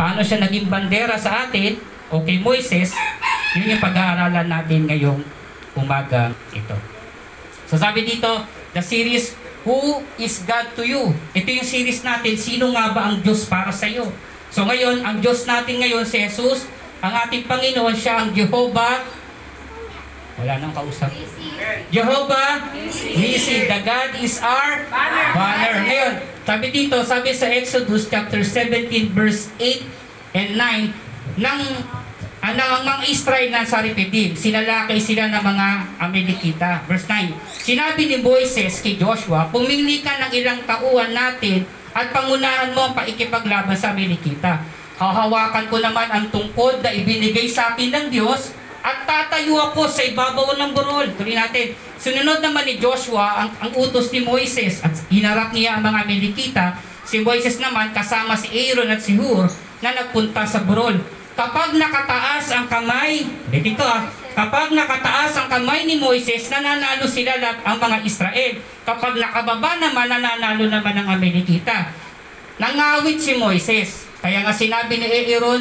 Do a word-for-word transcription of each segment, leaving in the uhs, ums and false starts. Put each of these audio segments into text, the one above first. Paano siya naging bandera sa atin o kay Moises, yun yung pag-aaralan natin ngayong umaga ito. So sabi dito, the series, Who is God to you? Ito yung series natin, sino nga ba ang Diyos para sa iyo? So ngayon, ang Diyos natin ngayon, si Jesus, ang ating Panginoon, siya ang Jehovah, wala nang kausap. Jehovah Nissi, the God is our banner. banner. Ngayon, sabi dito, sabi sa Exodus chapter seventeen verse eight and nine, nang anang ang mga Israel na sa Rephidim, sinalakay sila ng mga Amalekita. Verse nine, sinabi ni Moises kay Joshua, pumili ka ng ilang tauhan natin at pangunahan mo ang paikipaglaban sa Amalekita. Hahawakan ko naman ang tungkod na ibinigay sa akin ng Diyos at tatayo ako sa ibabaw ng burol. Tuloy natin. Sununod naman ni Joshua ang, ang utos ni Moises at hinarap niya ang mga Amalekita. Si Moises naman kasama si Aaron at si Hur na nagpunta sa burol. Kapag nakataas ang kamay, dito ah, kapag nakataas ang kamay ni Moises, nananalo sila ang mga Israel. Kapag nakababa naman, nananalo naman ang Amalekita. Nangawit si Moises. Kaya nga sinabi ni Aaron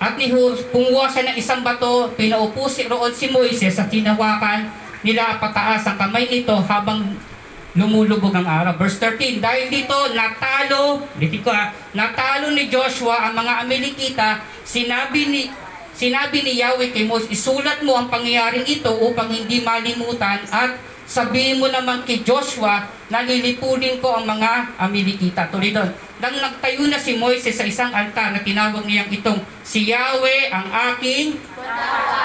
at ni Hur, pumuha siya ng isang bato, pinaupo si roon si Moises at tinawakan nila pataas ang kamay nito habang lumulubog ang araw. Verse thirteen, dahil dito natalo, dito ko ha, natalo ni Joshua ang mga Amalekita. Sinabi ni sinabi ni Yahweh kay Moses, isulat mo ang pangyayaring ito upang hindi malimutan at sabihin mo naman kay Joshua na lilipunin ko ang mga Amalekita. Tuloy doon. Nang nagtayo na si Moises sa isang altar na tinawag niyang itong si Yahweh ang aking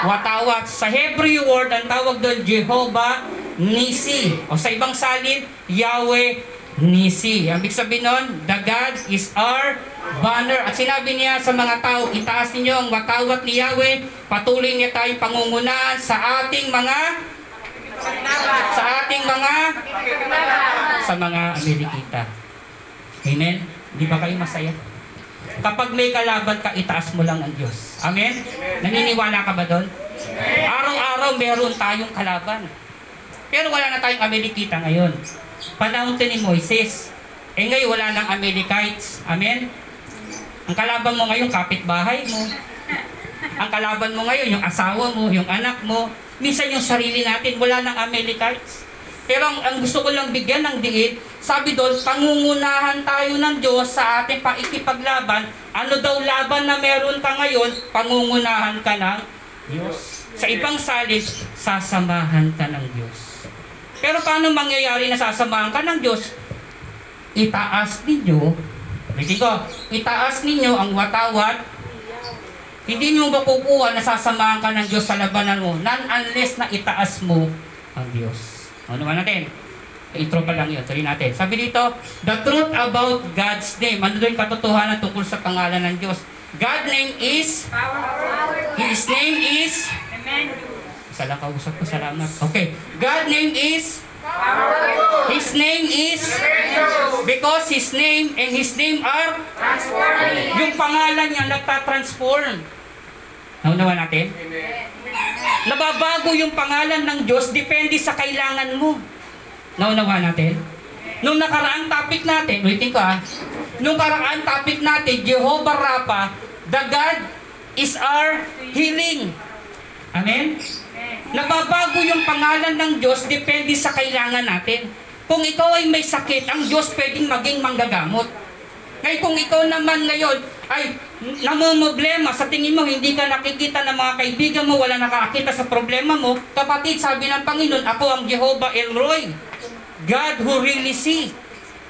watawat. Sa Hebrew word, ang tawag doon Jehovah Nissi. O sa ibang salin, Yahweh Nissi. Ang ibig sabihin nun, the God is our banner. At sinabi niya sa mga tao, itaas ninyo ang watawat ni Yahweh, patuloy niya tayong pangungunahan sa ating mga sa ating mga sa mga Amalekita. Amen? Di ba kayo masaya? Kapag may kalaban ka, itaas mo lang ang Diyos. Amen? Naniniwala ka ba doon? Araw-araw meron tayong kalaban. Pero wala na tayong Amalekita ngayon. Panahon ni Moises. Eh ngayon wala nang Amalekites. Amen? Ang kalaban mo ngayon, kapitbahay mo. Ang kalaban mo ngayon, yung asawa mo, yung anak mo. Minsan yung sarili natin, wala nang Amalekites. Pero ang, ang gusto ko lang bigyan ng diin, sabi doon, pangungunahan tayo ng Diyos sa ating paikipaglaban. Ano daw laban na meron ka ngayon, pangungunahan ka ng Diyos. Sa ibang salid, sasamahan ka ng Diyos. Pero paano mangyayari na sasamahan ka ng Diyos? Itaas ninyo, hindi ko, itaas ninyo ang watawat. Hindi nyo makukuha na sasamahan ka ng Diyos sa labanan mo, none unless na itaas mo ang Diyos. Ano naman natin? Intro pa lang yun, tuloy natin. Sabi dito, the truth about God's name. Ano doon katotohanan tungkol sa pangalan ng Diyos? God's name is power. His name is Emmanuel. Salang kausap ko, salamat. Okay. God's name is powerful. His name is Jesus. Because His name and His name are transforming. Yung pangalan niya nagtatransform. Naunawa natin? Amen. Nababago yung pangalan ng Diyos depende sa kailangan mo. Naunawa natin? Nung nakaraang topic natin, waiting ko ah. Nung nakaraang topic natin, Jehovah Rapha, the God is our healing. Amen? Nababago yung pangalan ng Diyos depende sa kailangan natin. Kung ikaw ay may sakit, ang Diyos pwedeng maging manggagamot. Ngayon kung ikaw naman ngayon ay namumblema, sa tingin mo hindi ka nakikita ng mga kaibigan mo, wala nakakita sa problema mo, kapatid, sabi ng Panginoon, ako ang Jehovah El Roy, God who really see.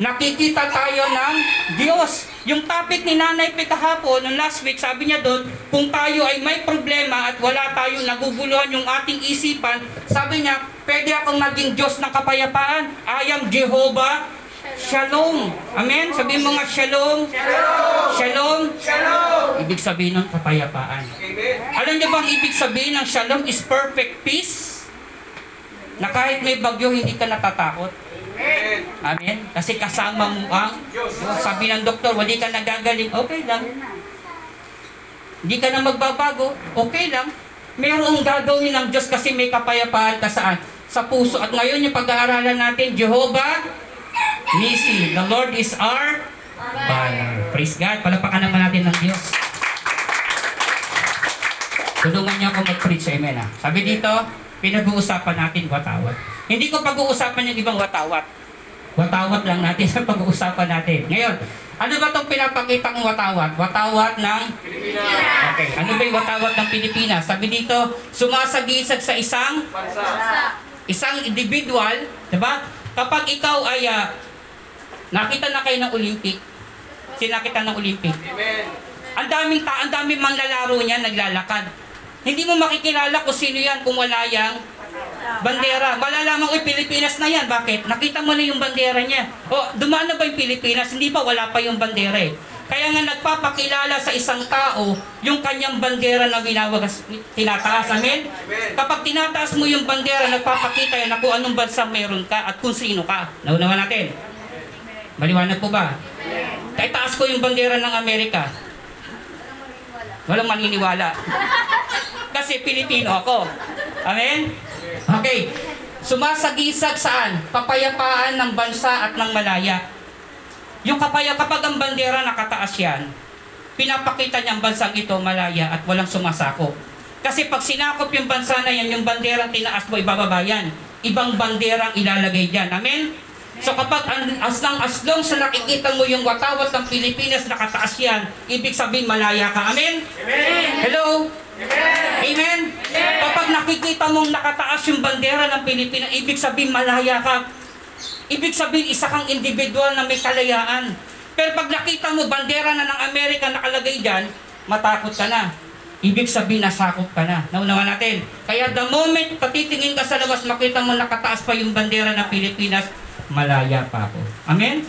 Nakikita tayo ng Diyos. Yung topic ni Nanay Pitahapon noong last week, sabi niya doon, kung tayo ay may problema at wala tayong naguguluhan yung ating isipan, sabi niya, pwede akong maging Diyos ng kapayapaan. I am Jehova Shalom. Amen? Sabihin mo nga, Shalom. Shalom. Shalom. Shalom. Ibig sabihin ng kapayapaan. Amen. Alam niyo bang ibig sabihin ng Shalom is perfect peace? Na kahit may bagyo, hindi ka natatakot. Amen. Amen. Kasi kasama mo ang Diyos. Sabi ng doktor, wali ka nagagaling, okay lang. Hindi ka na magbabago, okay lang. Merong gagawin ng Diyos kasi may kapayapaan ka saan? Sa puso. At ngayon yung pag-aaralan natin, Jehovah Nissi, the Lord is our banner. Praise God. Palapakan naman natin ng Diyos. Tulungan niyo ako mag-preach sa amen. Ha? Sabi dito, pinag-uusapan natin watawat. Hindi ko pag-uusapan yung ibang watawat. Watawat lang natin sa pag-uusapan natin. Ngayon, ano ba itong pinapakita ng watawat? Watawat ng Pilipinas. Okay. Ano ba yung watawat ng Pilipinas? Sabi dito, sumasagisag sa isang bansa. Isang individual, diba? Kapag ikaw ay uh, nakita na kayo ng Olympic, sinakita ng Olympic. Amen. Ang daming ta, ang daming manlalaro niyan naglalakad. Hindi mo makikilala kung sino yan kung wala yang bandera. Malalaman ko Pilipinas na yan. Bakit? Nakita mo na yung bandera niya. O, dumaan na ba yung Pilipinas? Hindi pa, wala pa yung bandera eh. Kaya nga nagpapakilala sa isang tao yung kanyang bandera na winawagas, tinataas. Amen? Kapag tinataas mo yung bandera, nagpapakita yan na kung anong bansa meron ka at kung sino ka. Naunawa natin. Maliwanag po ba? Kaya taas ko yung bandera ng Amerika. Walang maniniwala. Kasi Pilipino ako. Amen? Okay. Sumasagisag saan? Kapayapaan ng bansa at ng malaya. Yung kapaya, kapag ang bandera nakataas yan, pinapakita niya ang bansang ito, malaya, at walang sumasakop. Kasi pag sinakop yung bansa na yan, yung bandera tinaas mo, ibababa yan. Ibang bandera ang ilalagay dyan. Amen? So kapag as long as long sa nakikita mo yung watawat ng Pilipinas, nakataas yan, ibig sabihin malaya ka. Amen? Amen. Hello? Amen. Amen? Amen. Kapag nakikita mong nakataas yung bandera ng Pilipinas, ibig sabihin malaya ka. Ibig sabihin, isa kang individual na may kalayaan. Pero pag nakita mo, bandera na ng Amerika nakalagay dyan, matakot ka na. Ibig sabihin, nasakop ka na. Naunawa natin. Kaya the moment patitingin ka sa labas, makita mo nakataas pa yung bandera ng Pilipinas, malaya pa ako. Amen?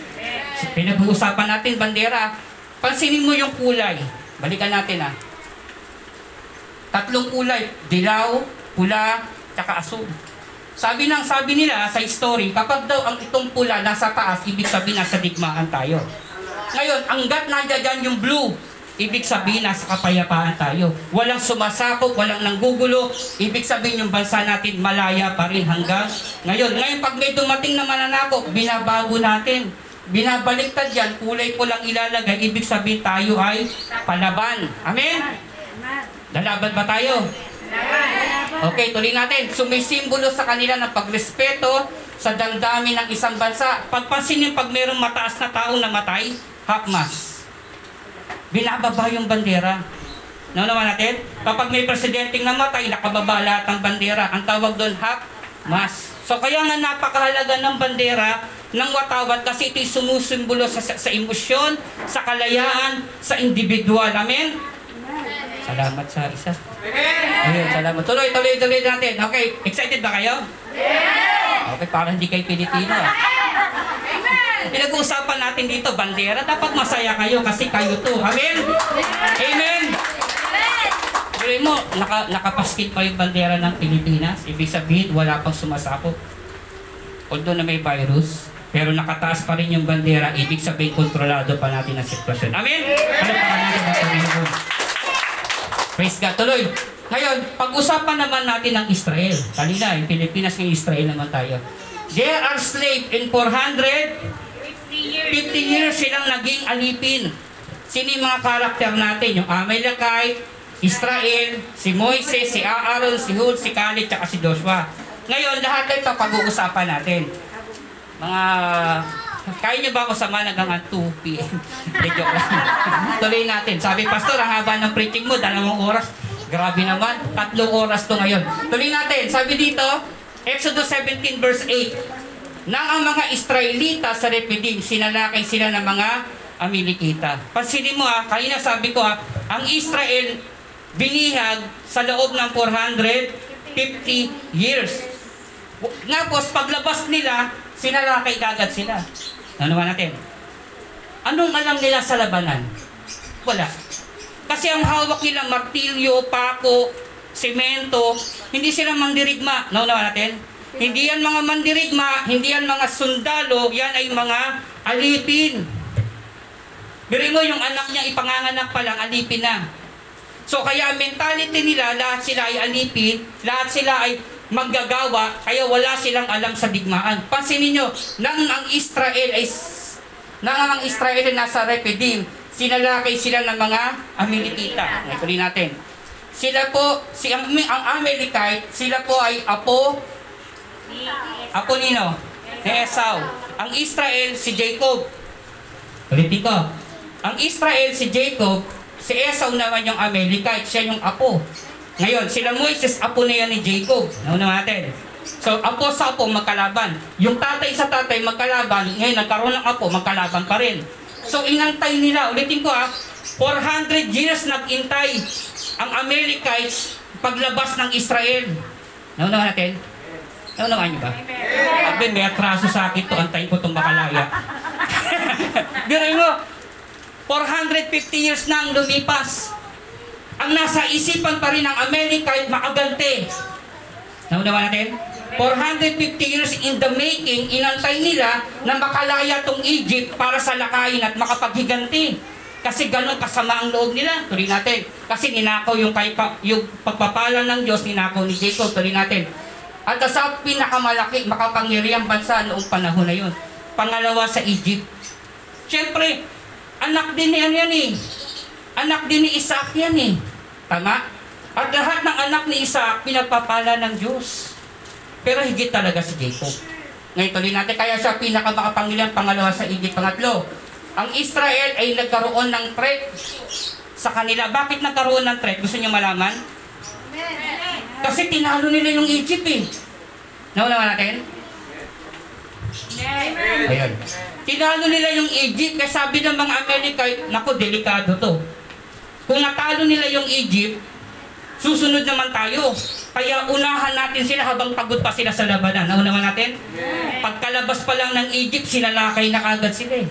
So, pinag-uusapan natin, bandera. Pansinin mo yung kulay. Balikan natin ah. Tatlong kulay. Dilaw, pula, tsaka asul. Sabi nang sabi nila sa story, kapag daw ang itong pula nasa taas, ibig sabihin nasa digmaan tayo. Ngayon, hanggat nandiyan dyan yung blue, ibig sabihin nasa kapayapaan tayo. Walang sumasakop, walang nanggugulo, ibig sabihin yung bansa natin malaya pa rin hanggang ngayon. Ngayon, pag may dumating na mananakop, binabago natin. Binabaliktad yan, kulay po lang ilalagay, ibig sabihin tayo ay palaban. Amen? Lalaban ba tayo? Okay, tuloy natin. Sumisimbolo sa kanila ng pagrespeto sa damdamin ng isang bansa. Pagpansin yung pag mayroong mataas na taong namatay, hakmas. Binababa yung bandera. Naunawa natin? Kapag may presidenteng namatay, nakababa lahat ng bandera. Ang tawag doon, hakmas. So kaya nga napakahalaga ng bandera ng watawat kasi ito'y sumusimbolo sa, sa, sa emosyon, sa kalayaan, sa individual. Amen? Salamat sa isa. Ayun, salamat. Tuloy, tuloy, tuloy natin. Okay, excited ba kayo? Yeah! Okay, parang hindi kayo Pilipino. Pinag-uusapan natin dito, bandera. Dapat masaya kayo kasi kayo to. Amen? Amen! Tuloy mo, naka, nakapaskit pa yung bandera ng Pilipinas. Ibig sabihin, wala pang sumasakop. Although na may virus, pero nakataas pa rin yung bandera. Ibig sabihin, kontrolado pa natin ang sitwasyon. Amen? Ano pa natin ang sitwasyon? Praise God. Tuloy. Ngayon, pag-usapan naman natin ang Israel. Kanina, yung Pilipinas ng Israel naman tayo. They are slave in four hundred fifty years silang naging alipin. Sino yung mga karakter natin? Yung Amalekite, Israel, si Moses, si Aaron, si Hur, si Caleb, at si Joshua. Ngayon, lahat ito pag-uusapan natin. Mga... Kaya niyo ba ako sama hanggang two p m? Joke lang. Tuloy natin. Sabi, Pastor, ang haba ng preaching mo, dalawang oras. Grabe naman. Tatlong oras to ngayon. Tuloy natin. Sabi dito, Exodus seventeen verse eight. Nang ang mga Israelita sa Rephidim, sinalakay sila ng mga Amalekita. Pansinin mo ha, kanina sabi ko ha, ang Israel binihag sa loob ng four hundred fifty years. Ngapos, paglabas nila, sinalakay agad sila. Ano naman natin? Anong alam nila sa labanan? Wala. Kasi ang hawak nila, martilyo, pako, semento, hindi sila mandirigma. Ano naman natin? Hindi yan mga mandirigma, hindi yan mga sundalo, yan ay mga alipin. Biri mo, yung anak niya ipanganganak pa lang, alipin na. So kaya ang mentality nila, lahat sila ay alipin, lahat sila ay manggagawa, kaya wala silang alam sa digmaan. Pansinin nyo, nang ang Israel ay Nang ang Israel ay nasa Rephidim, sinalakay sila ng mga Amalekita. Tuloy natin. Sila po, si ang, ang Amalekite, sila po ay apo, apo nino, ni Esau. Ang Israel, si Jacob. Ulitin ko. Ang Israel, si Jacob, si Esau naman yung Amalekite, siya yung apo. Ngayon, sila Moses, apo na yan ni Jacob. Nauna natin. So, apo sa apo, magkalaban. Yung tatay sa tatay, magkalaban. Ngayon, nagkaroon ng apo, magkalaban pa rin. So, inantay nila. Ulitin ko ha. four hundred years nag-intay ang Amalekites paglabas ng Israel. Naunawa natin? Naunawa niyo ba? Aben, may atraso sa akin to. Antayin ko itong makalaya. Biray mo, four hundred fifty years nang lumipas. Ang nasa isipan pa rin ng Amalekite, maagante. Naunawa natin? four hundred fifty years in the making, inantay nila na makalaya itong Egypt para sa lakayin at makapaghiganti. Kasi gano'n kasama ang loob nila. Tuloy natin. Kasi ninakaw yung, kaypa, yung pagpapala ng Diyos, ninakaw ni Jacob. Tuloy natin. At sa pinakamalaki, makapangyariang bansa noong panahon na yun. Pangalawa sa Egypt. Siyempre, anak din yan yan eh. Anak din ni Isaac yan eh. Tama? At lahat ng anak ni Isaac, pinagpapala ng Diyos. Pero higit talaga si Jacob. Ngayon, tuloy natin. Kaya siya pinakamakapangyariang pangalawa sa Egypt. Pangatlo, ang Israel ay nagkaroon ng threat sa kanila. Bakit nagkaroon ng threat? Gusto niyo malaman? Kasi tinalo nila yung Egypt eh. Naunawa natin? Ayan. Tinalo nila yung Egypt kasi sabi ng mga Amalekite, naku, delikado to. Kung natalo nila yung Egypt, susunod naman tayo. Kaya unahan natin sila habang pagod pa sila sa labanan. Naunawa natin? Pagkalabas pa lang ng Egypt, sinalakay na kagad sila eh.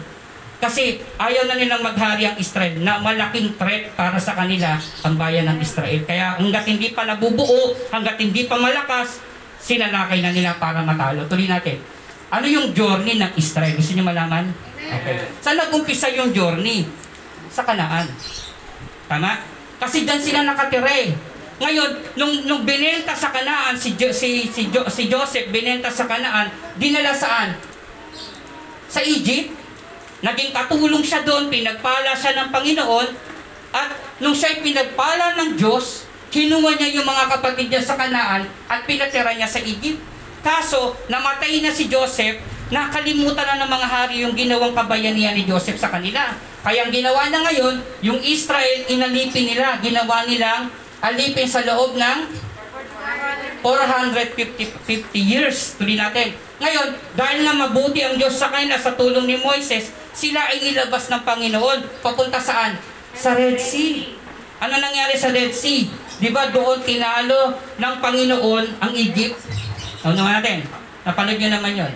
Kasi ayaw na nilang maghari ang Israel na malaking threat para sa kanila ang bayan ng Israel. Kaya hanggat hindi pa nabubuo, hanggat hindi pa malakas, sinalakay na nila para matalo. Tuloy natin. Ano yung journey ng Israel? Gusto niyo malaman? Okay. Saan nag-umpisa yung journey? Sa Canaan. Tama? Kasi dyan sila nakatire. Ngayon, nung, nung binenta sa Canaan, si, jo, si, si, jo, si Joseph binenta sa Canaan, dinala saan? Sa Egypt. Naging katulong siya doon, pinagpala siya ng Panginoon, at nung siya'y pinagpala ng Diyos, kinuha niya yung mga kapatid niya sa Canaan at pinatira niya sa Egypt. Kaso, namatay na si Joseph, nakalimutan na ng mga hari yung ginawang kabayanihan ni Joseph sa kanila. Kaya ang ginawa na ngayon, yung Israel, inalipin nila, ginawa nilang alipin sa loob ng four hundred fifty years. Tuloy natin. Ngayon, dahil nga mabuti ang Diyos sa kanila sa tulong ni Moises, sila ay nilabas ng Panginoon. Papunta saan? Sa Red Sea. Ano nangyari sa Red Sea? Di ba doon tinalo ng Panginoon ang Egypt? Ano naman natin? Napanood nyo naman yun.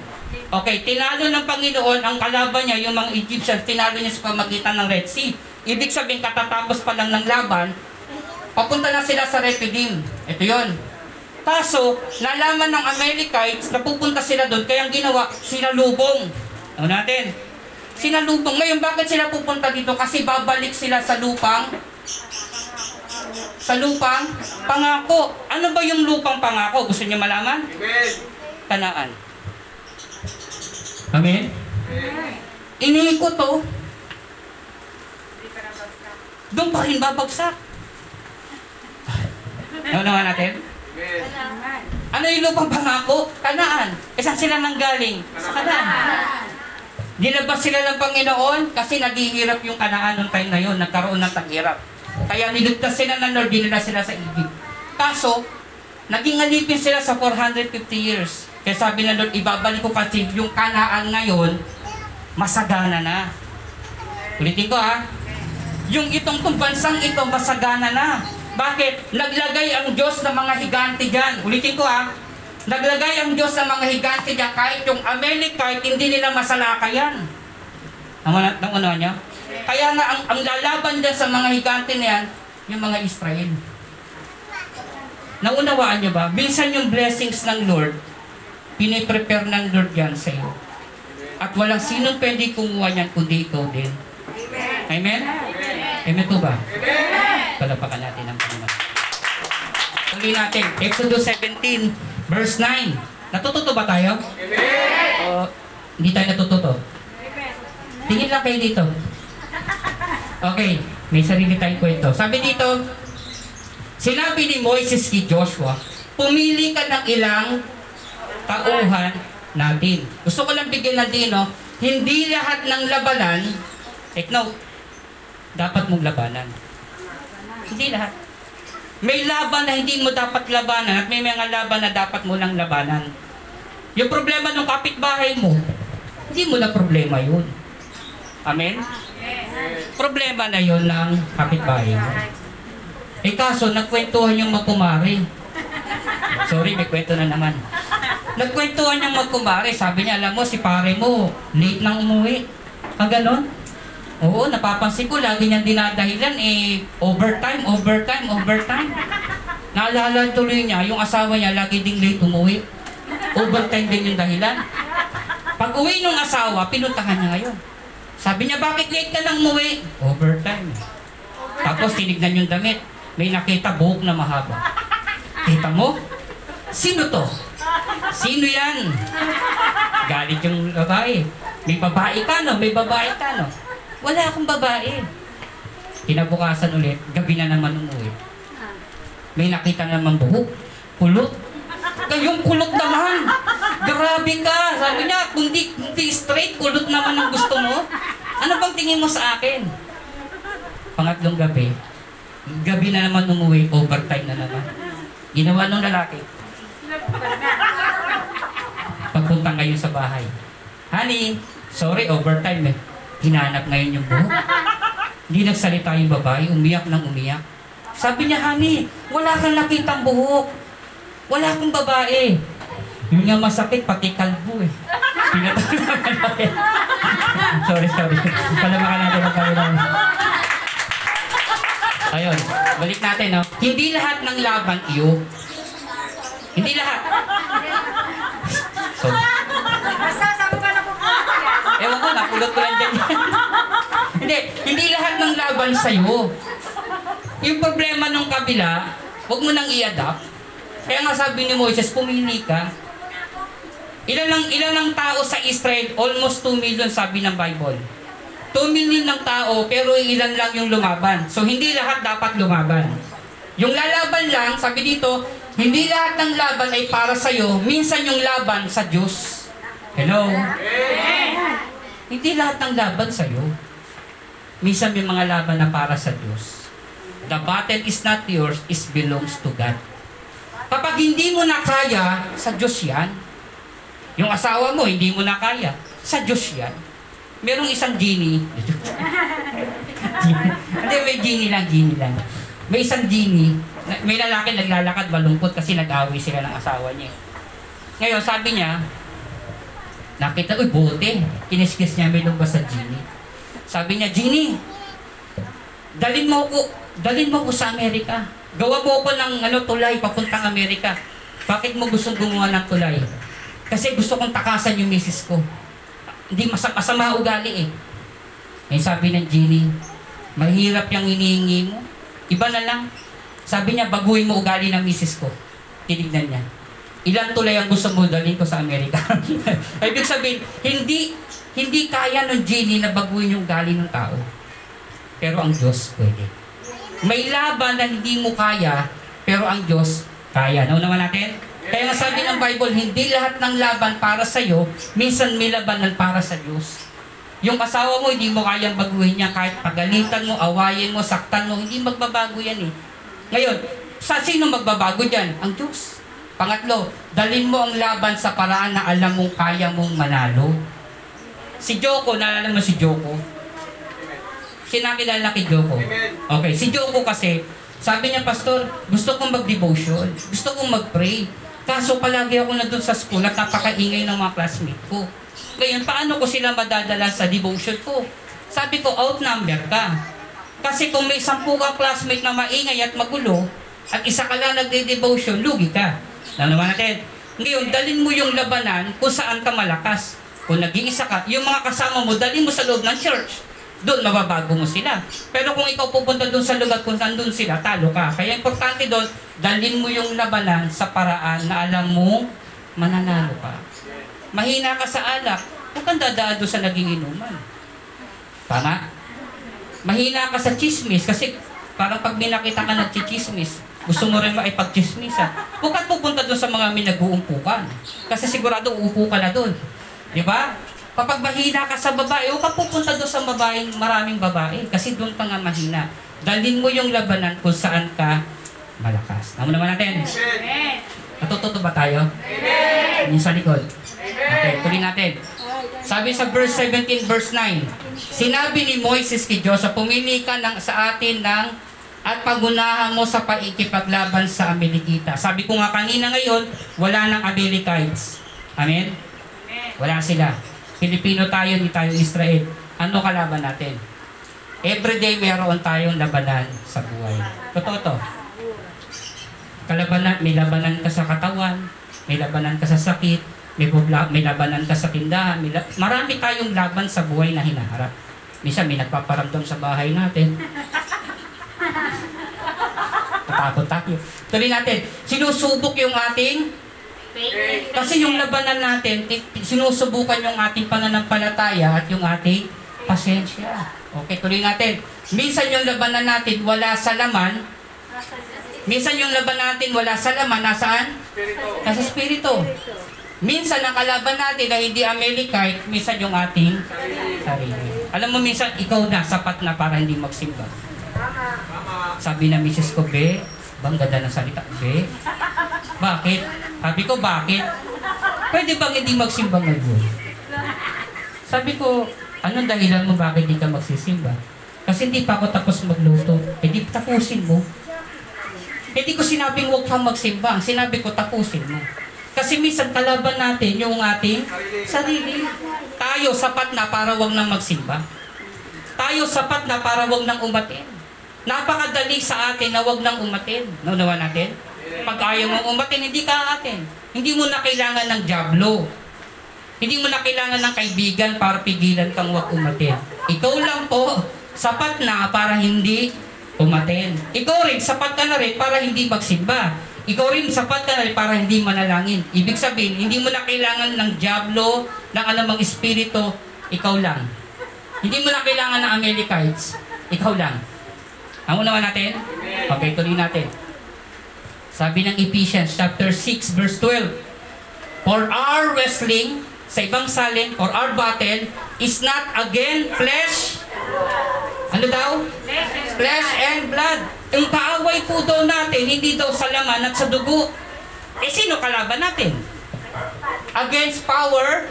Okay, tinalo ng Panginoon ang kalaban niya, yung mga Egyptians, tinalo niya sa pamagitan ng Red Sea. Ibig sabihin, katatapos pa lang ng laban, papunta na sila sa Rephidim. Ito yun. Kaso, nalaman ng Amalekites na pupunta sila doon, kaya ang ginawa, sinalubong. Ano natin? Sinalubong. Ngayon, bakit sila pupunta dito? Kasi babalik sila sa lupang sa lupang pangako. Ano ba yung lupang pangako? Gusto niyo malaman? Kanaan. Amen? Inihin ko to. Doon pa rin babagsak. Naunawa natin? Ano yung lupang pangako? Kanaan. E saan sila nanggaling? Sa Kanaan. Nilabas sila ng Panginoon kasi naghihirap yung Kanaan noong time na yun. Nagkaroon ng taghirap. Kaya niligtas sila ng Lord, dinala sila sa Egypt. Kaso, naging alipin sila sa four hundred fifty years. Kaya sabi ng Lord, ibabalik ko kasi yung Kanaan ngayon, masagana na. Ulitin ko ha. Yung itong bansang ito, masagana na. Bakit? Naglagay ang Diyos ng mga higante dyan. Ulitin ko ha. Naglagay ang Diyos ng mga higante niya, kahit yung Amalekite, hindi nila masalakayan. Nangunawa niyo? Kaya nga, ang, ang lalaban dyan sa mga higante na yan, yung mga Israel. Naunawaan niyo ba? Minsan yung blessings ng Lord, piniprepare ng Lord yan sa iyo. At walang sinong pwede kumuha niyan kundi ikaw din. Amen? Amen to ba? Palapakan natin ang Panginoon. Tuloy natin, Exodus seventeen, verse nine. Natututo ba tayo? Amen! O, hindi tayo natututo? Amen! Tingin lang kayo dito. Okay, may sarili tayong kwento. Sabi dito, Sinabi ni Moses kay Joshua, pumili ka ng ilang tauhan natin. Gusto ko lang bigyan natin, no? Hindi lahat ng labanan, take note, dapat mong labanan. Hindi lahat. May laban na hindi mo dapat labanan at may mga laban na dapat mo lang labanan. Yung problema ng kapitbahay mo, hindi mo na problema yun. Amen? Problema na yun ng kapitbahay mo. Eh kaso, nagkwentuhan yung magkumari. Sorry, may kwento na naman. Nagkwentuhan yung magkumari. Sabi niya, alam mo, si pare mo, late nang umuwi. Ang ganon? Oo, napapansin ko, lagi niyang dinadahilan, eh, overtime, overtime, overtime. Naalala tuloy niya, yung asawa niya, lagi ding late umuwi. Overtime din yung dahilan. Pag uwi ng asawa, pinuntahan niya ngayon. Sabi niya, bakit late ka nang umuwi? Overtime. Tapos tinignan yung damit. May nakita buhok na mahaba. Kita mo? Sino to? Sino yan? Galit yung babae. May babae ka no? May babae ka no? Wala akong babae. Kinabukasan ulit, gabi na naman umuwi. May nakita naman buhok. Kulot. Kayong kulot naman. Grabe ka. Sabi niya, kung di, kung di straight, kulot naman ang gusto mo. Ano bang tingin mo sa akin? Pangatlong gabi, gabi na naman umuwi, overtime na naman. Ginawa nung lalaki. Pagpunta ngayon sa bahay. Honey, sorry, overtime eh. Hinanap ngayon yung buhok. Hindi nagsalita yung babae, umiyak nang umiyak. Sabi niya, honey, wala kang nakitang buhok. Wala kang babae. Yung nga masakit, pati kalbo eh. Pinatalaman natin. Sorry, sorry. Palamakan natin ang kailangan. Ayun, balik natin, no? Hindi lahat ng laban iyo. Hindi lahat. So, masasabi ka na po. Ewan ko, napulot ko lang dyan. Hindi, hindi lahat ng laban sa'yo. Yung problema ng kabila, huwag mo nang i-adapt. Kaya nga sabi ni Moses, pumili ka. Ilan ang, ilan ang tao sa Israel? Almost two million, sabi ng Bible. two million ng tao, pero ilan lang yung lumaban. So, hindi lahat dapat lumaban. Yung lalaban lang, sabi dito, hindi lahat ng laban ay para sa'yo. Minsan yung laban sa Diyos. Hello? Hey! Hindi lahat ng laban sa'yo. Minsan may mga laban na para sa Diyos. The battle is not yours, it belongs to God. Kapag hindi mo na kaya, sa Diyos yan. Yung asawa mo, hindi mo na kaya. Sa Diyos yan. Merong isang genie. Hindi, may genie lang, genie lang. May isang genie. May lalaki naglalakad, malungkot kasi nag-away sila ng asawa niya. Ngayon, sabi niya, nakita, uy, bote. Kiniskis niya, may lumabas sa genie. Sabi niya, genie, dalin mo ko, dalin mo ko sa Amerika. Gawa mo ko ng ano, tulay, papuntang Amerika. Bakit mo gusto gumawa ng tulay? Kasi gusto kong takasan yung misis ko. Hindi masama ugali eh. Eh sabi ng genie, mahirap yung hinihingi mo. Iba na lang. Sabi niya, baguhin mo ugali ng misis ko. Tinignan niya. Ilan tulay ang gusto mo dalhin ko sa Amerika? Ibig sabihin, hindi hindi kaya ng genie na baguhin yung ugali ng tao. Pero ang Diyos pwede. May laban na hindi mo kaya, pero ang Diyos kaya. Naunawa natin? Kaya sabi ng Bible, hindi lahat ng laban para sa'yo, minsan may labanan para sa Diyos. Yung asawa mo, hindi mo kayang baguhin niya kahit pagalitan mo, awayin mo, saktan mo, hindi magbabago yan eh. Ngayon, sa sino magbabago dyan? Ang Diyos. Pangatlo, dalhin mo ang laban sa paraan na alam mong kaya mong manalo. Si Joko, naalala mo si Joko? Sinakilala kay Joko. Okay, si Joko kasi, sabi niya, Pastor, gusto kong mag-devotion, gusto kong mag-pray. Kaso palagi ako na doon sa school at napakaingay ng mga classmate ko. Ngayon, paano ko sila madadala sa devotion ko? Sabi ko, outnumber ka. Kasi kung may sampu kang classmate na maingay at magulo, at isa ka lang nagde-devotion, lugi ka. Nalaman natin. Ngayon, dalin mo yung labanan kung saan ka malakas. Kung nag-iisa ka, yung mga kasama mo, dalin mo sa loob ng church. Doon, mababago mo sila. Pero kung ikaw pupunta doon sa lugar kung saan doon sila, talo ka. Kaya importante doon, dalhin mo yung labanan sa paraan na alam mo, mananalo ka. Mahina ka sa alak, huwag kang dadaan doon sa naging inuman. Tama? Mahina ka sa chismis, kasi Parang pag minakita ka nagchichismis, gusto mo rin maipagchismisan. Huwag ka pupunta doon sa mga minag-uumpukan. Kasi sigurado uupo ka na doon. Di ba? Kapag mahina ka sa babae, huwag ka pupunta doon sa babae, maraming babae. Kasi doon ka nga mahina. Dalhin mo yung labanan kung saan ka malakas. Tama naman natin. Natututo ba tayo? Amen! Yung sa likod. Okay, tuloy natin. Sabi sa verse seventeen, verse nine, sinabi ni Moises kay Joshua, pumili ka ng, sa atin ng at pagunahan mo sa paikipaglaban sa Amalekita. Sabi ko nga kanina ngayon, wala ng Amalekites. Amen? Wala sila. Pilipino tayo, di tayo Israel. Ano kalaban natin? Everyday meron tayong labanan sa buhay. Totoo to. Kalabanan, may labanan ka sa katawan, may labanan ka sa sakit, May, bubla, may labanan ka sa tindahan. May la- marami tayong laban sa buhay na hinaharap. Minsan may nagpaparamdam sa bahay natin. Tatakot tayo. Tuloy natin. Sinusubok yung ating... Kasi yung labanan natin, sinusubukan yung ating pananampalataya at yung ating pasensya. Okay, tuloy natin. Minsan yung labanan natin wala sa laman. Minsan yung labanan natin wala sa laman. Nasaan? Nasa spirito. Minsan ang kalaban natin na hindi Amalekite, minsan yung ating sarili. Alam mo, minsan ikaw na, sapat na para hindi magsimba. Sabi na misis ko, be, bang ganda ng salita, be? Bakit? Sabi ko, bakit? Pwede bang hindi magsimba ngayon? Sabi ko, anong dahilan mo bakit hindi ka magsisimba? Kasi hindi pa ako tapos magluto. E di tapusin mo. E di ko sinabing huwag kang magsimba. Sinabi ko, tapusin mo. Kasi minsan kalaban natin yung ating sarili. Tayo sapat na para wag nang magsimba. Tayo sapat na para wag nang umatin. Napakadali sa atin na wag nang umatin. Naunawa natin? Pag ayaw mong umatin, hindi ka atin. Hindi mo na kailangan ng diablo. Hindi mo na kailangan ng kaibigan para pigilan kang wag umatin. Ikaw lang po, sapat na para hindi umatin. Ikaw rin, sapat ka na rin para hindi magsimba. Ikaw rin sapat ka na para hindi manalangin. Ibig sabihin, hindi mo na kailangan ng diablo, ng anumang espiritu, ikaw lang. Hindi mo na kailangan ng Amalekites, ikaw lang. Ang unawa natin? Okay, tuloy natin. Sabi ng Ephesians chapter six verse twelve, for our wrestling, sa ibang salin, or our battle, is not again flesh. Ano daw? Flesh and blood. Ang kaaway po daw natin, hindi daw sa laman at sa dugo. Eh, sino kalaban natin? Against power,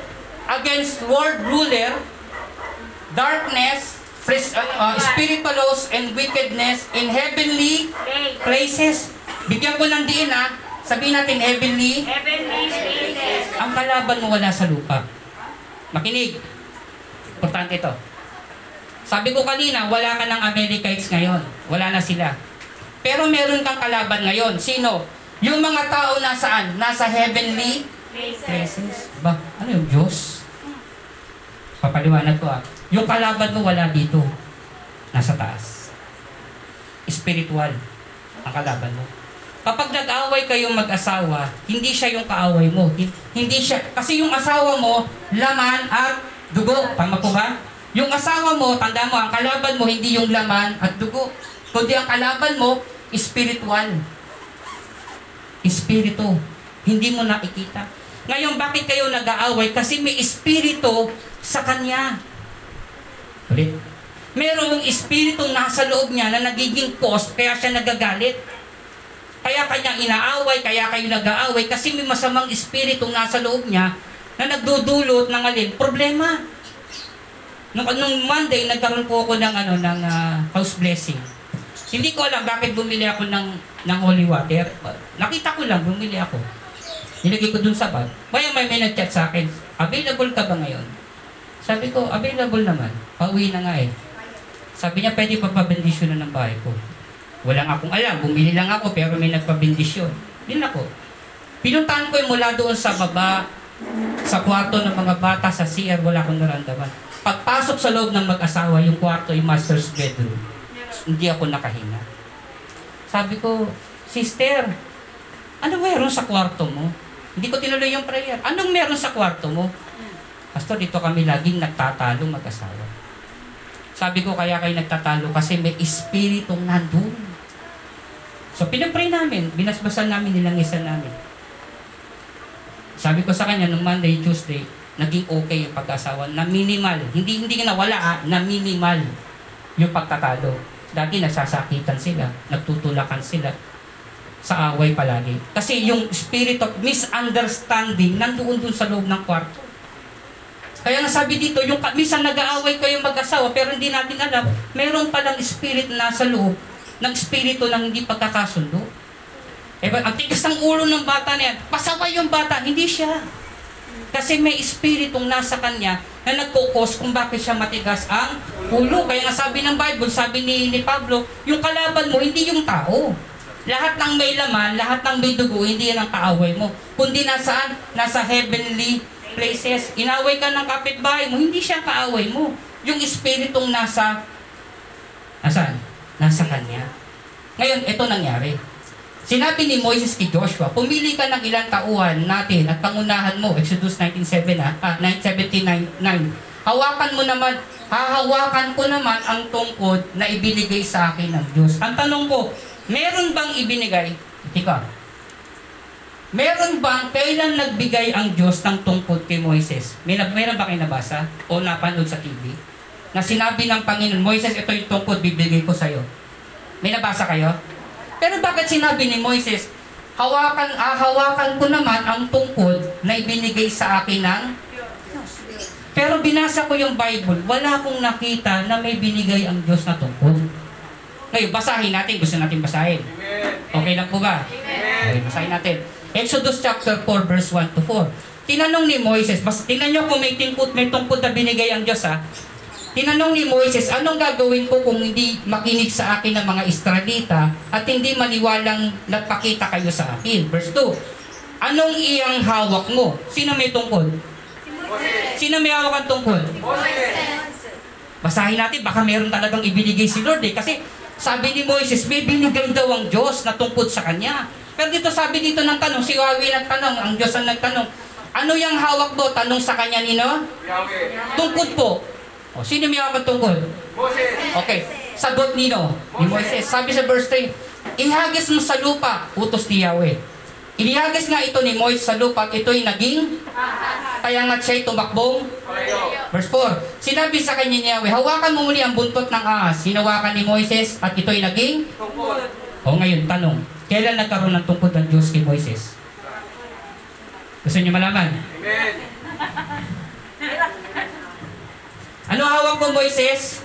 against world ruler, darkness, uh, spiritual laws, and wickedness in heavenly places. Bigyan ko ng diin, ha? Sabihin natin, heavenly. Heavenly places. Ang kalaban mo wala sa lupa. Makinig. Importante ito. Sabi ko kanina, wala ka ng Amalekites ngayon. Wala na sila. Pero meron kang kalaban ngayon. Sino? Yung mga tao nasaan? Nasa heavenly places. Ba, ano yung Diyos? Papaliwanag ko ah. Yung kalaban mo wala dito. Nasa taas. Spiritual ang kalaban mo. Kapag nag-away kayong mag-asawa, hindi siya yung kaaway mo. Hindi siya. Kasi yung asawa mo, laman at dugo. Tama po ba? Yung asawa mo, tanda mo, ang kalaban mo, hindi yung laman at dugo. Kundi ang kalaban mo, spiritual. Espiritu. Hindi mo nakikita. Ngayon, bakit kayo nag-aaway? Kasi may espiritu sa kanya. Ulit. Meron yung espiritu nasa loob niya na nagiging post, kaya siya nagagalit. Kaya kanya inaaway, kaya kayo nag-aaway, kasi may masamang espiritu nasa loob niya na nagdudulot ng alin. Problema. Nung, nung Monday, nagkaroon po ako ng, ano, ng uh, house blessing. Hindi ko alam bakit bumili ako ng, ng holy water. Nakita ko lang, bumili ako. Nilagay ko dun sa bag. Maya may may nag-chat sa akin, available ka ba ngayon? Sabi ko, available naman. Pauwi na nga eh. Sabi niya, pwede papabendisyon na ng bahay ko. Walang akong alam, bumili lang ako pero may nagpabendisyon. Din ako. Pinuntahan ko yung mula doon sa baba, sa kwarto ng mga bata, sa C R, wala akong narandaman. Pagpasok sa loob ng mag-asawa, yung kwarto, yung master's bedroom, hindi ako nakahinga. Sabi ko, sister, ano meron sa kwarto mo? Hindi ko tinuloy yung prayer. Anong meron sa kwarto mo? Pastor, dito kami laging nagtatalo mag-asawa. Sabi ko, kaya kayo nagtatalo kasi may espiritong nandun. So, pinapray namin, binasbasan namin nilang isa namin. Sabi ko sa kanya, nung Monday, Tuesday, naging okay yung pag-asawa na minimal. Hindi, hindi na wala, ah, na minimal yung pagtatalo. Dati nagsasakitan sila, nagtutulakan sila sa away palagi. Kasi yung spirit of misunderstanding nandoon dun sa loob ng kwarto. Kaya nasabi dito, yung minsan nag-aaway kayong mag-asawa pero hindi natin alam, meron palang spirit na nasa loob ng espiritu ng hindi pagkakasundo. Eh, ang tigas ng ulo ng bata niya, pasaway yung bata, hindi siya. Kasi may espiritong nasa kanya na nagkukos kung bakit siya matigas ang ulo. Kaya nga sabi ng Bible, sabi ni, ni Pablo, yung kalaban mo, hindi yung tao. Lahat ng may laman, lahat ng may dugo, hindi yan ang kaaway mo. Kundi nasaan? Nasa heavenly places. Inaway ka ng kapitbahay mo, hindi siya kaaway mo. Yung espiritong nasa, nasaan? Nasa kanya. Ngayon, ito nangyari. Sinabi ni Moses kay Joshua, pumili ka ng ilang tauhan natin at pangunahan mo, Exodus nineteen seven, ah, ah, seventeen nine. Hawakan mo naman, hahawakan ko naman ang tungkod na ibinigay sa akin ng Diyos. Ang tanong ko, meron bang ibinigay? Tika. Meron bang, kailan nagbigay ang Diyos ng tungkod kay Moses? May, meron ba kayo nabasa? O napanood sa T V? Na sinabi ng Panginoon, Moises, ito yung tungkod, bibigay ko sa'yo. May nabasa kayo? Pero bakit sinabi ni Moises, hawakan, ah, hawakan ko naman ang tungkod na ibinigay sa akin ng Diyos? Pero binasa ko yung Bible, wala akong nakita na may binigay ang Diyos na tungkod. Ngayon, basahin natin. Gusto natin basahin. Okay lang po ba? Okay, basahin natin. Exodus chapter four, verse one to four. Tinanong ni Moises, bas, tingnan nyo kung may tungkod, may tungkod na binigay ang Diyos, ha? Tinanong ni Moses, anong gagawin ko kung hindi makinig sa akin ng mga Israelita at hindi maniwalang nagpakita kayo sa akin? Verse two, anong iyang hawak mo? Sino may tungkod? Sino may hawak ang tungkod? Basahin natin, baka meron talagang ibinigay si Lord eh. Kasi sabi ni Moses, may binigay daw ang Diyos na tungkod sa kanya. Pero dito sabi dito ng tanong, si Yahweh nagtanong, ang Diyos ang nagtanong, ano yung hawak mo? Tanong sa kanya nino? Tungkod po. O, sino may hawak ang tungkod? Moses. Okay. Sagot nino? Ni Moses. Sabi sa verse three, ihagis mo sa lupa, utos ni Yahweh. Inihagis nga ito ni Moses sa lupa, ito'y naging kaya nga siya'y tumakbong. Verse four, sinabi sa kanya ni Yahweh, hawakan mo muli ang buntot ng ahas. Hinawakan ni Moses at ito'y naging tungkod. O ngayon, tanong, kailan nagkaroon ng tungkod ng Diyos kay Moses? Gusto niyo malaman? Amen. Ano hawak mo, Moises?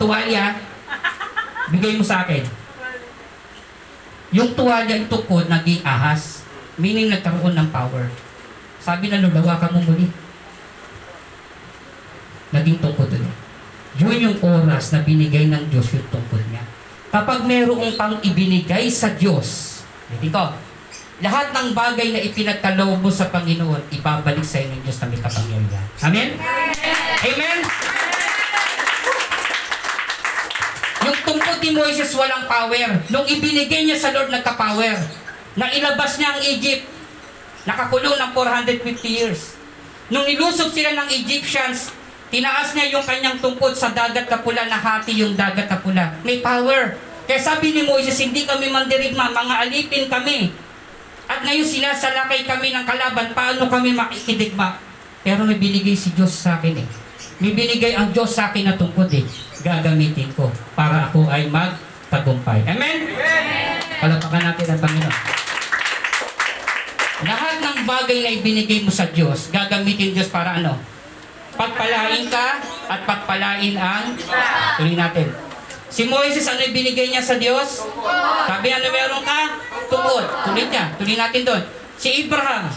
Tuwalya. Bigay mo sa akin. Yung tuwalya, yung tukod, naging ahas. Meaning, nagkaroon ng power. Sabi na, lulawa ka mo muli. Naging tukod ulit. Yun yung oras na binigay ng Diyos yung tukod niya. Kapag merong pang ibinigay sa Diyos, dito, lahat ng bagay na ipinagkaloob mo sa Panginoon, ibabalik sa inyo ng Diyos na may kapangyarihan. Amen? Amen? Yung tungkod ni Moses walang power. Nung ibinigay niya sa Lord, nagka-power. Nang ilabas niya ang Egypt, nakakulong ng four hundred fifty years. Nung nilusob sila ng Egyptians, tinaas niya yung kanyang tungkod sa dagat na pula, nahati yung dagat na pula. May power. Kaya sabi ni Moses, hindi kami mandirigma, mga alipin kami. At ngayon sinasalakay kami ng kalaban, paano kami makikidigma? Pero may binigay si Diyos sa akin eh. May binigay ang Diyos sa akin na tungkod eh. Gagamitin ko para ako ay magtagumpay. Amen? Amen! Palapakan natin ang Panginoon. Lahat ng bagay na ibinigay mo sa Diyos, gagamitin Diyos para ano? Pagpalain ka at pagpalain ang... Tuloy natin. Si Moises, ano ibinigay niya sa Diyos? Sabi, ano meron ka? Tungkod. Tuloy niya. Tuloy natin doon. Si Abraham,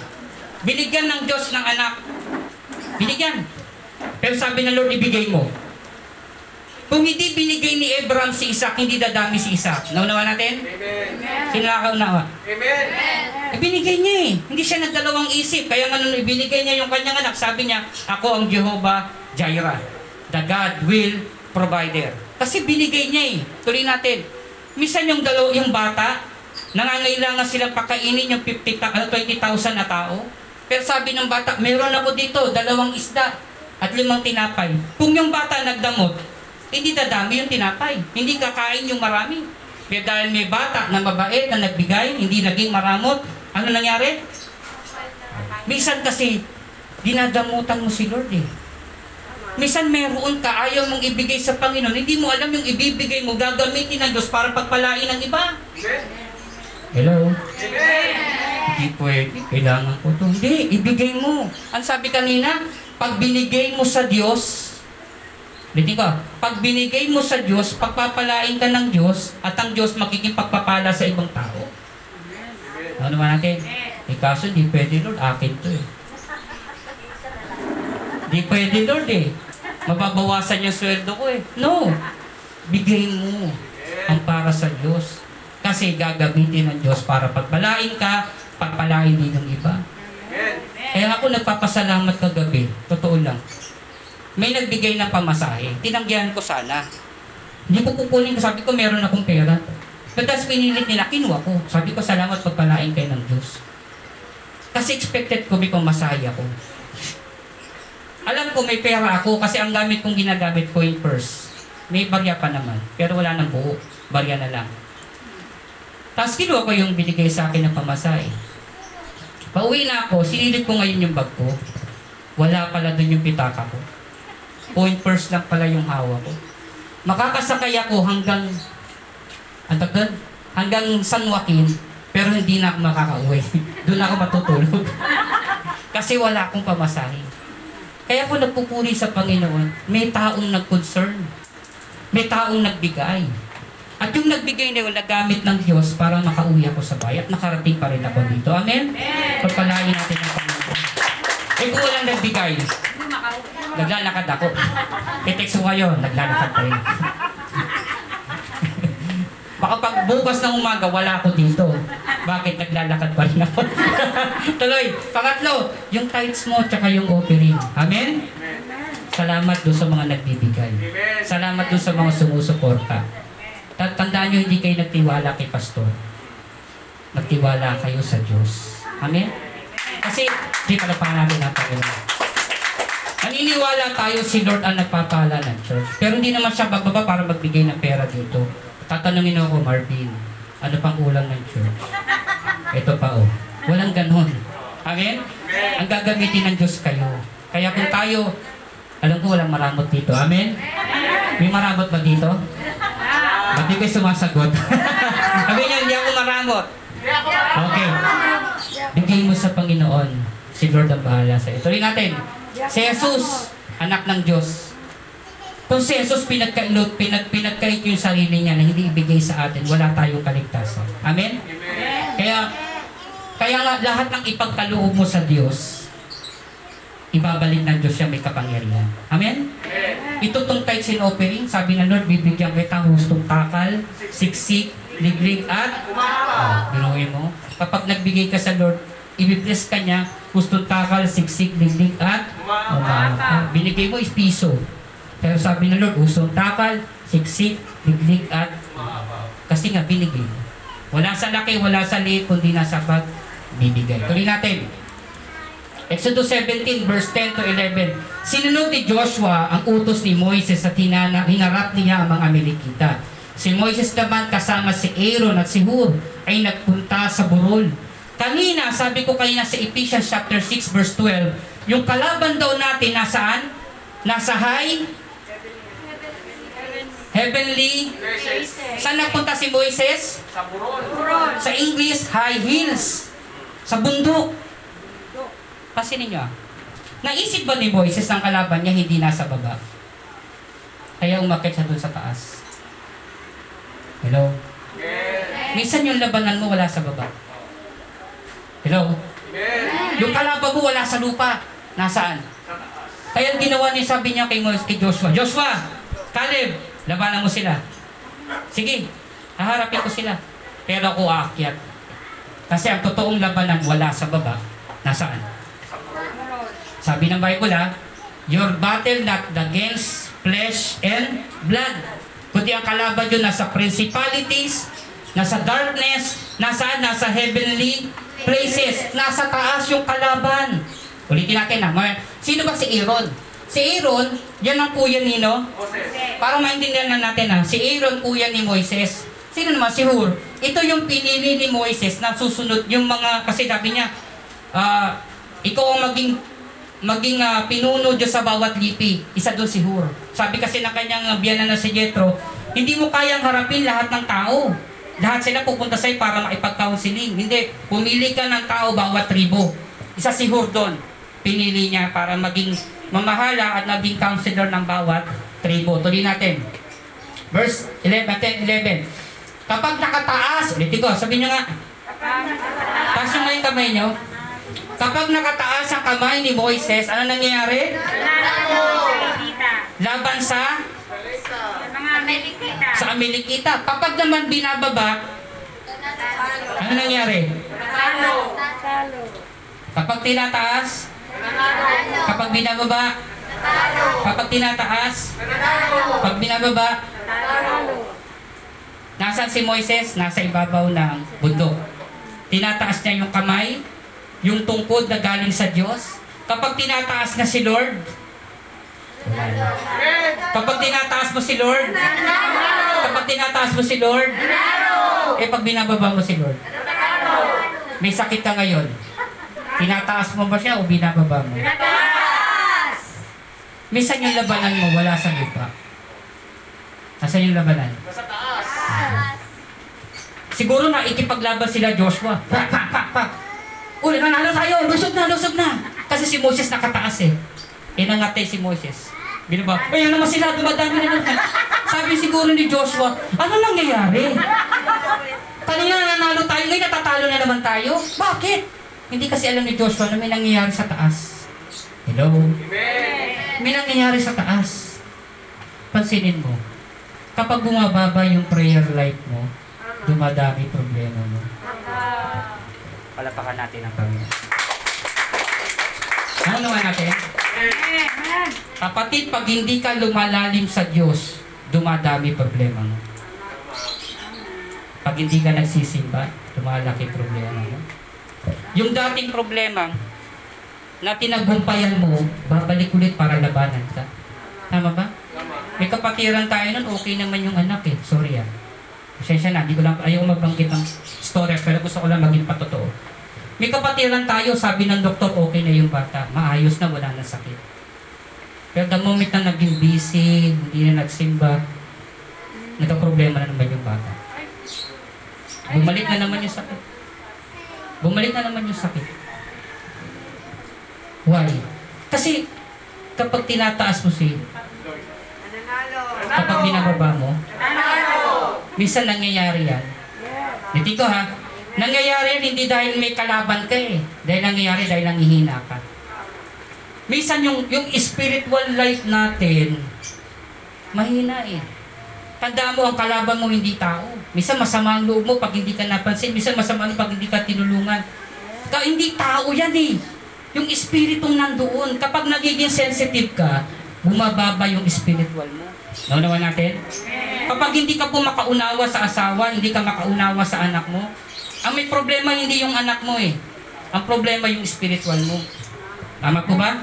binigyan ng Diyos ng anak. Binigyan. Pero sabi ng Lord, ibigay mo. Kung hindi binigay ni Abraham si Isaac, hindi dadami si Isaac. Naunawa natin? Amen. Sinakaunawa. Amen. Ibinigay niya eh. Hindi siya nagdalawang isip. Kaya nga nung ibinigay niya yung kanyang anak, sabi niya, ako ang Jehovah Jireh, the God will provider. Kasi binigay niya eh. Tuloy natin. Minsan yung dalaw, yung bata, nangangailangan silang pakainin yung fifty, twenty thousand na tao. Pero sabi ng bata, meron ako dito, dalawang isda at limang tinapay. Kung yung bata nagdamot, hindi dadami yung tinapay. Hindi kakain yung marami. Kaya dahil may bata na mabait na nagbigay, hindi naging maramot, ano nangyari? Minsan kasi, dinadamutan mo si Lord eh. Minsan mayroon ka, ayaw mong ibigay sa Panginoon, hindi mo alam yung ibibigay mo, gagamitin ng Diyos para pagpalain ng iba. Hello? Hindi pwede, kailangan ko ito. Hindi, ibigay mo. Ang sabi kanina, pag binigay mo sa Diyos, hindi ka, pag binigay mo sa Diyos, pagpapalain ka ng Diyos, at ang Diyos makikipagpapala sa ibang tao. Ano naman natin? Eh kaso, hindi pwede Lord, akin ito eh. Di pwede Lord eh. Mababawasan yung sweldo ko eh. No. Bigay mo ang para sa Diyos. Kasi gagamitin ng Diyos para pagpalain ka, pagpalain din ng iba. Eh ako nagpapasalamat kagabi. Totoo lang. May nagbigay ng pamasahe. Tinanggihan ko sana. Hindi ko kukunin. Sabi ko meron akong pera. But as pinilit nila, kinuha ko. Sabi ko salamat pagpalain kayo ng Diyos. Kasi expected ko may pamasahe ako. Alam ko may pera ako kasi ang gamit kong ginagamit ko yung purse. May barya pa naman, pero wala nang buo. Barya na lang. Tapos kinuha ko yung binigay sa akin ng pamasahe. Pauwi na ako, sinilid ko ngayon yung bag ko. Wala pala dun yung pitaka ko. Coin purse lang pala yung hawak ko. Makakasakay ako hanggang antagdan, hanggang San Joaquin, pero hindi na ako makakauwi. Doon ako matutulog. Kasi wala akong pamasahe. Kaya ako nagpupuri sa Panginoon, may taong nag-concern. May taong nagbigay. At yung nagbigay na yun, nagamit ng Diyos para makauwi ako sa bayan at nakarating pa rin ako dito. Amen? Pagpalain natin ang Panginoon. Eh kung walang nagbigay, naglalakad ako. I-text ko kayo, naglalakad pa rin. Baka pag bukas ng umaga, wala ako dito. Bakit? Naglalakad pa rin ako. Tuloy, pangatlo, yung tithes mo tsaka yung offering. Amen? Amen. Salamat doon sa mga nagbibigay. Amen. Salamat doon sa mga sumusuporta. Tandaan nyo, hindi kayo nagtiwala kay pastor. Nagtiwala kayo sa Diyos. Amen? Kasi, hindi pala pangalan na Panginoon. Naniniwala tayo si Lord ang nagpapala ng church. Pero hindi naman siya bababa para magbigay ng pera dito. Tatanungin ako, Marvin, ano pang ulang ng church? Ito pa, oh. Walang ganon. Amen? Ang gagamitin ng Diyos kayo. Kaya kung tayo, alam ko walang maramot dito. Amen? May maramot ba dito? Ba't di kayo sumasagot? Sabi niya, hindi ako maramot. Okay. Bigay mo sa Panginoon. Si Lord ang bahala sa'yo. Tuloy natin. Si Jesus, anak ng Diyos. Kung si Jesus pinagkailot, pinag, pinagkait yung sarili niya na hindi ibigay sa atin, wala tayong kaligtasan. Amen? Amen. Kaya, kaya lahat ng ipagkaloob mo sa Diyos, ibabalik ng Diyos siya may kapangyarihan. Amen? Amen. Ito tong tithes and offering, sabi ng Lord, bibigyan kita hustong takal, siksik, liglig at binuhin mo. Kapag nagbigay ka sa Lord, ibibless ka niya, hustong takal, siksik, liglig at umaaka. Binigay mo is piso. Pero sabi ng Lord, usong takal, siksik, liglig at kasi nga binigay. Wala sa laki, wala sa liit, kundi nasa pagbibigay. Tuloy natin. Exodus seventeen, verse ten to eleven. Sinunod ni Joshua ang utos ni Moses at hinana, hinarap niya ang mga Amalekita. Si Moses naman kasama si Aaron at si Hur ay nagpunta sa burol. Kanina, sabi ko kanina sa Ephesians chapter six, verse twelve, yung kalaban daw natin nasaan? Nasa high heavenly places. Saan nagpunta si Moises? Sa burol. Sa English, high hills. Sa bundok. Pasinin nyo ah. Naisip ba ni Moises ang kalaban niya hindi nasa baba? Kaya umakit siya doon sa taas. Hello? Yes. Minsan yung labanan mo wala sa baba. Hello? Yes. Yung kalaban mo wala sa lupa. Nasaan? Sa taas. Kaya ginawa niya, sabi niya kay Moises, kay Joshua, Joshua, Caleb, labanan mo sila. Sige, haharapin ko sila. Pero ako aakyat. Kasi ang totoong labanan wala sa baba. Nasaan? Sabi ng Bible ha, your battle not against flesh and blood. Kundi ang kalaban yun nasa principalities, nasa darkness, nasaan? Nasa heavenly places. Nasa taas yung kalaban. Ulitin natin ha. Sino ba si Aaron? Si Aaron, yan ang kuya ni, no? Parang maintindihan na natin, ha? Si Aaron, kuya ni Moises. Sino naman? Si Hur. Ito yung pinili ni Moses na susunod yung mga, kasi sabi niya, uh, ikaw ang maging, maging uh, pinuno Diyos sa bawat lipi. Isa doon si Hur. Sabi kasi ng kanyang biyanan na si Jetro, hindi mo kayang harapin lahat ng tao. Lahat sila pupunta sa'yo para maipag-counseling. Hindi, pumili ka ng tao bawat tribo. Isa si Hur doon. Pinili niya para maging mamahala at naging counselor ng bawat tribo. Tuloy natin. Verse eleven, ten, eleven. Kapag nakataas, ulitin ko, sabihin nyo nga. Taas nyo nga yung kamay nyo. Kapag nakataas ang kamay ni Moses, ano nangyayari? Laban sa? Sa Amalekita. Kapag naman binababa, ano nangyayari? Kapag tinataas, kapag binababa, kapag tinataas, kapag binababa, nasaan si Moises? Nasa ibabaw ng bundok. Tinataas niya yung kamay, yung tungkod na galing sa Diyos. Kapag tinataas na si Lord, kapag tinataas mo si Lord, kapag tinataas mo si Lord, eh pag binababa mo si Lord, may sakit ka ngayon. Tinataas mo ba siya o binababa mo? Tinataas! Minsan yung labanan mo, wala sa lupa. Nasaan yung labanan? Sa taas. Ah. Siguro na ikipaglaban sila Joshua. Pak, pak, pak, pak. Uy, nanalo tayo! Lusog na, lusog na! Kasi si Moses nakataas eh. Inangatay si Moses. Binaba. Uy, yan naman sila, dumadami na naman. Sabi siguro ni Joshua, ano nangyayari? Kanina nanalo tayo, ngayon natatalo na naman tayo. Bakit? Hindi kasi alam ni Joshua na may nangyayari sa taas. Hello? Amen. May nangyayari sa taas. Pansinin mo, kapag bumababa yung prayer life mo, dumadami problema mo. Palapakan natin ang Panginoon. Ano naman natin? Kapatid, pag hindi ka lumalalim sa Diyos, dumadami problema mo. Pag hindi ka nagsisimba, lumalaki problema mo. Yung dating problema na tinagumpayan mo, babalik ulit para labanan ka. Tama ba? May kapatiran tayo nun, okay naman yung anak eh. Sorry ah. Pasensya na, hindi ko lang, ayaw magbanggit ng story, pero gusto ko lang maging patotoo. May kapatiran tayo, sabi ng doktor, okay na yung bata. Maayos na, wala na sakit. Pero the moment na naging busy, hindi na nagsimba, nagka-problema na naman yung bata. Bumalik na naman yung sakit. Bumalik na naman yung sakit. Why? Kasi kapag tinataas mo si Lord, kapag binababa mo, minsan nangyayari yan. Hindi ko ha? Nangyayari yan hindi dahil may kalaban ka eh. Dahil nangyayari dahil nangihina ka. Minsan yung, yung spiritual life natin, mahina eh. Tandaan mo, ang kalaban mo hindi tao. Minsan masama ang loob mo pag hindi ka napansin. Minsan masama ang pag hindi ka tinulungan. Ka, hindi tao yan eh. Yung espiritong nandoon. Kapag nagiging sensitive ka, bumababa yung spiritual mo. Naunawa natin? Kapag hindi ka po makaunawa sa asawa, hindi ka makaunawa sa anak mo, ang may problema hindi yung anak mo eh. Ang problema yung spiritual mo. Tama po ba?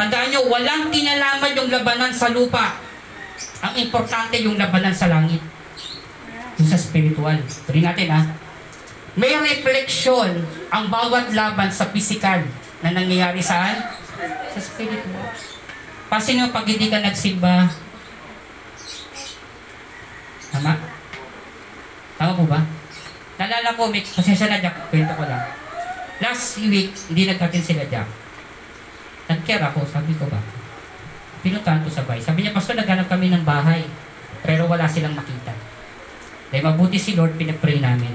Tandaan nyo, walang kinalaman yung labanan sa lupa. Ang importante yung labanan sa langit. Yung sa spiritual. Tuloy natin ha. May refleksyon ang bawat laban sa physical na nangyayari saan? Sa spiritual. Pasin nyo pag hindi ka nagsimba. Tama? Tama po ba? Nalala ko, may pasensya na Jack. Kwento ko lang. Last week, hindi nagkatin sila Jack. Nag-care ako. Sabi ko ba? Pinuntahan ko sabay. Sabi niya, Pastor, naghanap kami ng bahay. Pero wala silang makita. Dahil mabuti si Lord, pinag-pray namin.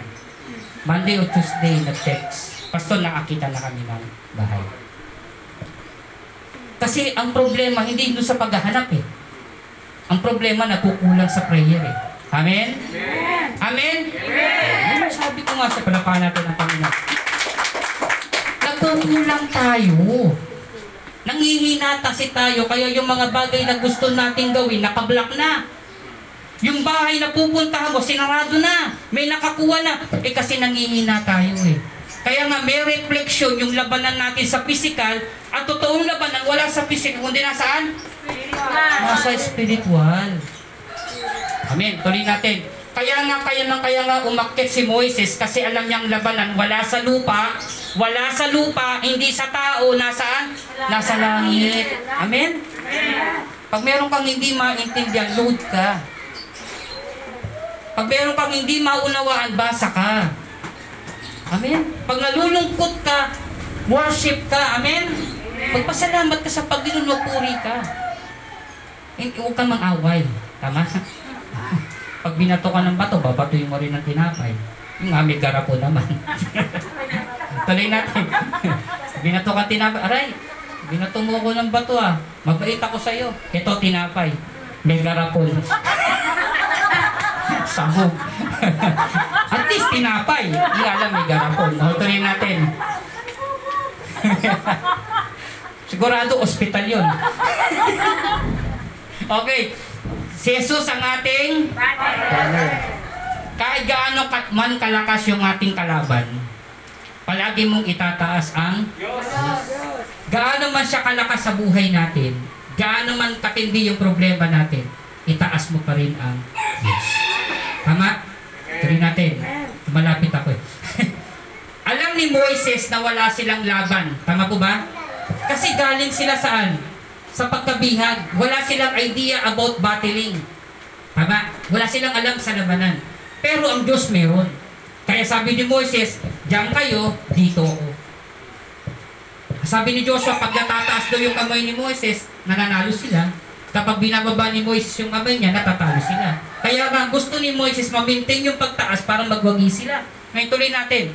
Monday o Tuesday, nag-text. Pastor, nakakita na kami ng bahay. Kasi ang problema, hindi doon sa paghahanap eh. Ang problema, nagkukulang sa prayer eh. Amen? Amen? Amen? Amen! Amen. Sabi ko nga sa palapakan natin ng Panginoon. Nagkukulang tayo. Nanghihina kasi tayo, kaya yung mga bagay na gusto nating gawin, nakablock na. Yung bahay na pupuntahan mo, sinarado na. May nakakuha na. Eh kasi nanghihina tayo eh. Kaya nga may refleksyon yung labanan natin sa physical at totoong labanan wala sa physical, kundi nasaan? Spiritual. Nasa spiritual. Amen. Tuloy natin. Kaya nga, kaya nga, kaya nga umakyat si Moises kasi alam niyang labanan, wala sa lupa, wala sa lupa, hindi sa tao, nasaan? Nasa langit. Amen? Pag meron kang hindi maintindihan, load ka. Pag meron kang hindi maunawaan, basa ka. Amen? Pag nalulungkot ka, worship ka. Amen? Magpasalamat ka sa paglilulupuri ka. Huwag kang mang-away. Tama? Pag binato ka ng bato, babatuin mo rin ang tinapay. Yung amig gara po naman. Tuloy natin. Binato ka tinapay. Aray, binato mo ko ng bato ah. Mabait ako sa'yo. Ito, tinapay. May gara po. Sabog. At least tinapay. Hindi alam, may gara po. Tuloy natin. Sigurado, ospital yun. Okay. Si Jesus ang ating banner. Kahit gaano katman kalakas yung ating kalaban, palagi mong itataas ang Diyos. Gaano man siya kalakas sa buhay natin, gaano man katindi yung problema natin, itaas mo pa rin ang Diyos. Tama? Tuloy natin. Malapit ako eh. Alam ni Moises na wala silang laban. Tama po ba? Kasi galing sila saan? Sa pagkabihag, wala silang idea about battling. Tama? Wala silang alam sa labanan. Pero ang Diyos meron. Kaya sabi ni Moses, diyan kayo, dito ako. Sabi ni Joshua, pag natataas daw yung kamay ni Moses, nananalo sila. Kapag binababa ni Moses yung kamay niya, natatalo sila. Kaya nga, gusto ni Moses ma-maintain yung pagtaas para magwagi sila. Ngayon tuloy natin.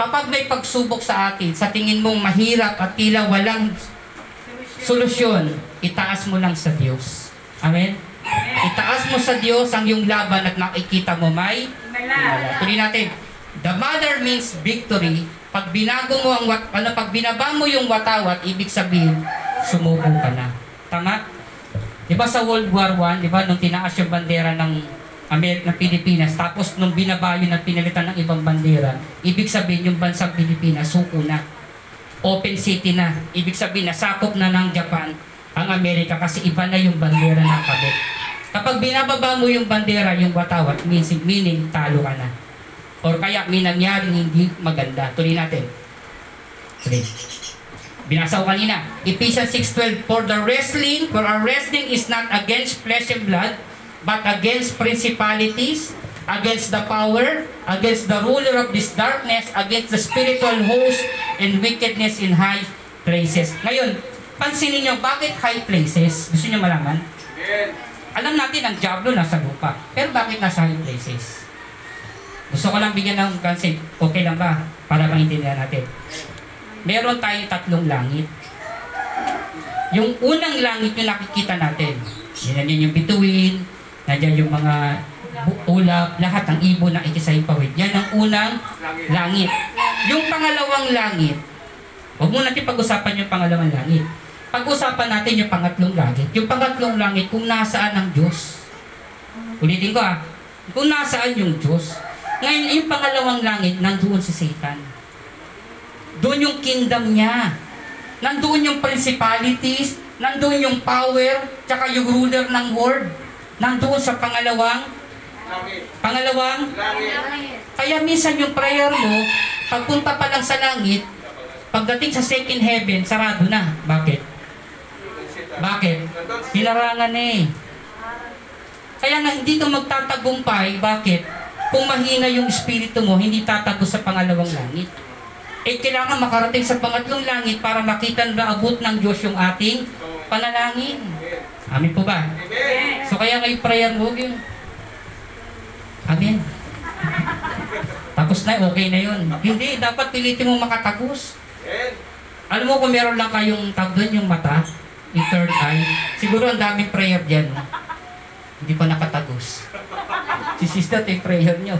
Kapag may pagsubok sa atin, sa tingin mong mahirap at tila walang solusyon, itaas mo lang sa Diyos. Amen? Itaas mo sa Diyos ang iyong laban at makikita mo may malala. Tuloy natin. The mother means victory. Pag binago mo ang wat, ano, pag binaba mo yung watawat, ibig sabihin, sumubo ka na. Tama? Diba sa World War One, diba, nung tinaas yung bandera ng Amerika, ng Pilipinas, tapos nung binaba yun at pinalitan ng ibang bandera, ibig sabihin yung bansang Pilipinas, suko na. Open city na. Ibig sabihin, nasakop na ng Japan ang Amerika kasi iba na yung bandera ng kabit. Kapag binababa mo yung bandera, yung watawat, meaning, meaning talo ka na. Or kaya may nangyaring hindi maganda. Tuloy natin. Tuloy. Binasa ko kanina. Ephesians six twelve, For the wrestling, for our wrestling is not against flesh and blood, but against principalities, against the power, against the ruler of this darkness, against the spiritual host and wickedness in high places. Ngayon, pansinin nyo, bakit high places? Gusto nyo malaman? Alam natin, ang diablo nasa lupa. Pero bakit nasa high places? Gusto ko lang bigyan ng concept. Okay lang ba? Para maintindihan natin. Meron tayong tatlong langit. Yung unang langit yung nakikita natin. Nandiyan yung bituin, nandiyan yung mga ulap, lahat ng ibon na ikisaipawid. Yan ang unang langit. Yung pangalawang langit, huwag muna natin pag-usapan yung pangalawang langit. Pag-usapan natin yung pangatlong langit. Yung pangatlong langit, kung nasaan ang Diyos. Ulitin ko ah, kung nasaan yung Diyos. Ngayon, yung pangalawang langit, nandoon si Satan. Doon yung kingdom niya. Nandoon yung principalities, nandoon yung power, tsaka yung ruler ng world. Nandoon sa pangalawang Pangalawang? Langit. Kaya minsan yung prayer mo, pagpunta pa lang sa langit, pagdating sa second heaven, sarado na. Bakit? Bakit? Nilarangan eh. Kaya nga hindi ka magtatagumpay. Bakit? Kung mahina yung espiritu mo, hindi tatago sa pangalawang langit. Eh kailangan makarating sa pangatlong langit para makita na abot ng Diyos yung ating panalangin. Amin po ba? So kaya nga yung prayer mo, yung Amen. Tapos na, okay na yun. Hindi, dapat pilitin mo makatagos. Alam mo kung meron lang kayong tag doon yung mata, yung third eye, siguro ang daming prayer dyan. Hindi pa nakatagos. Si sister, take prayer nyo.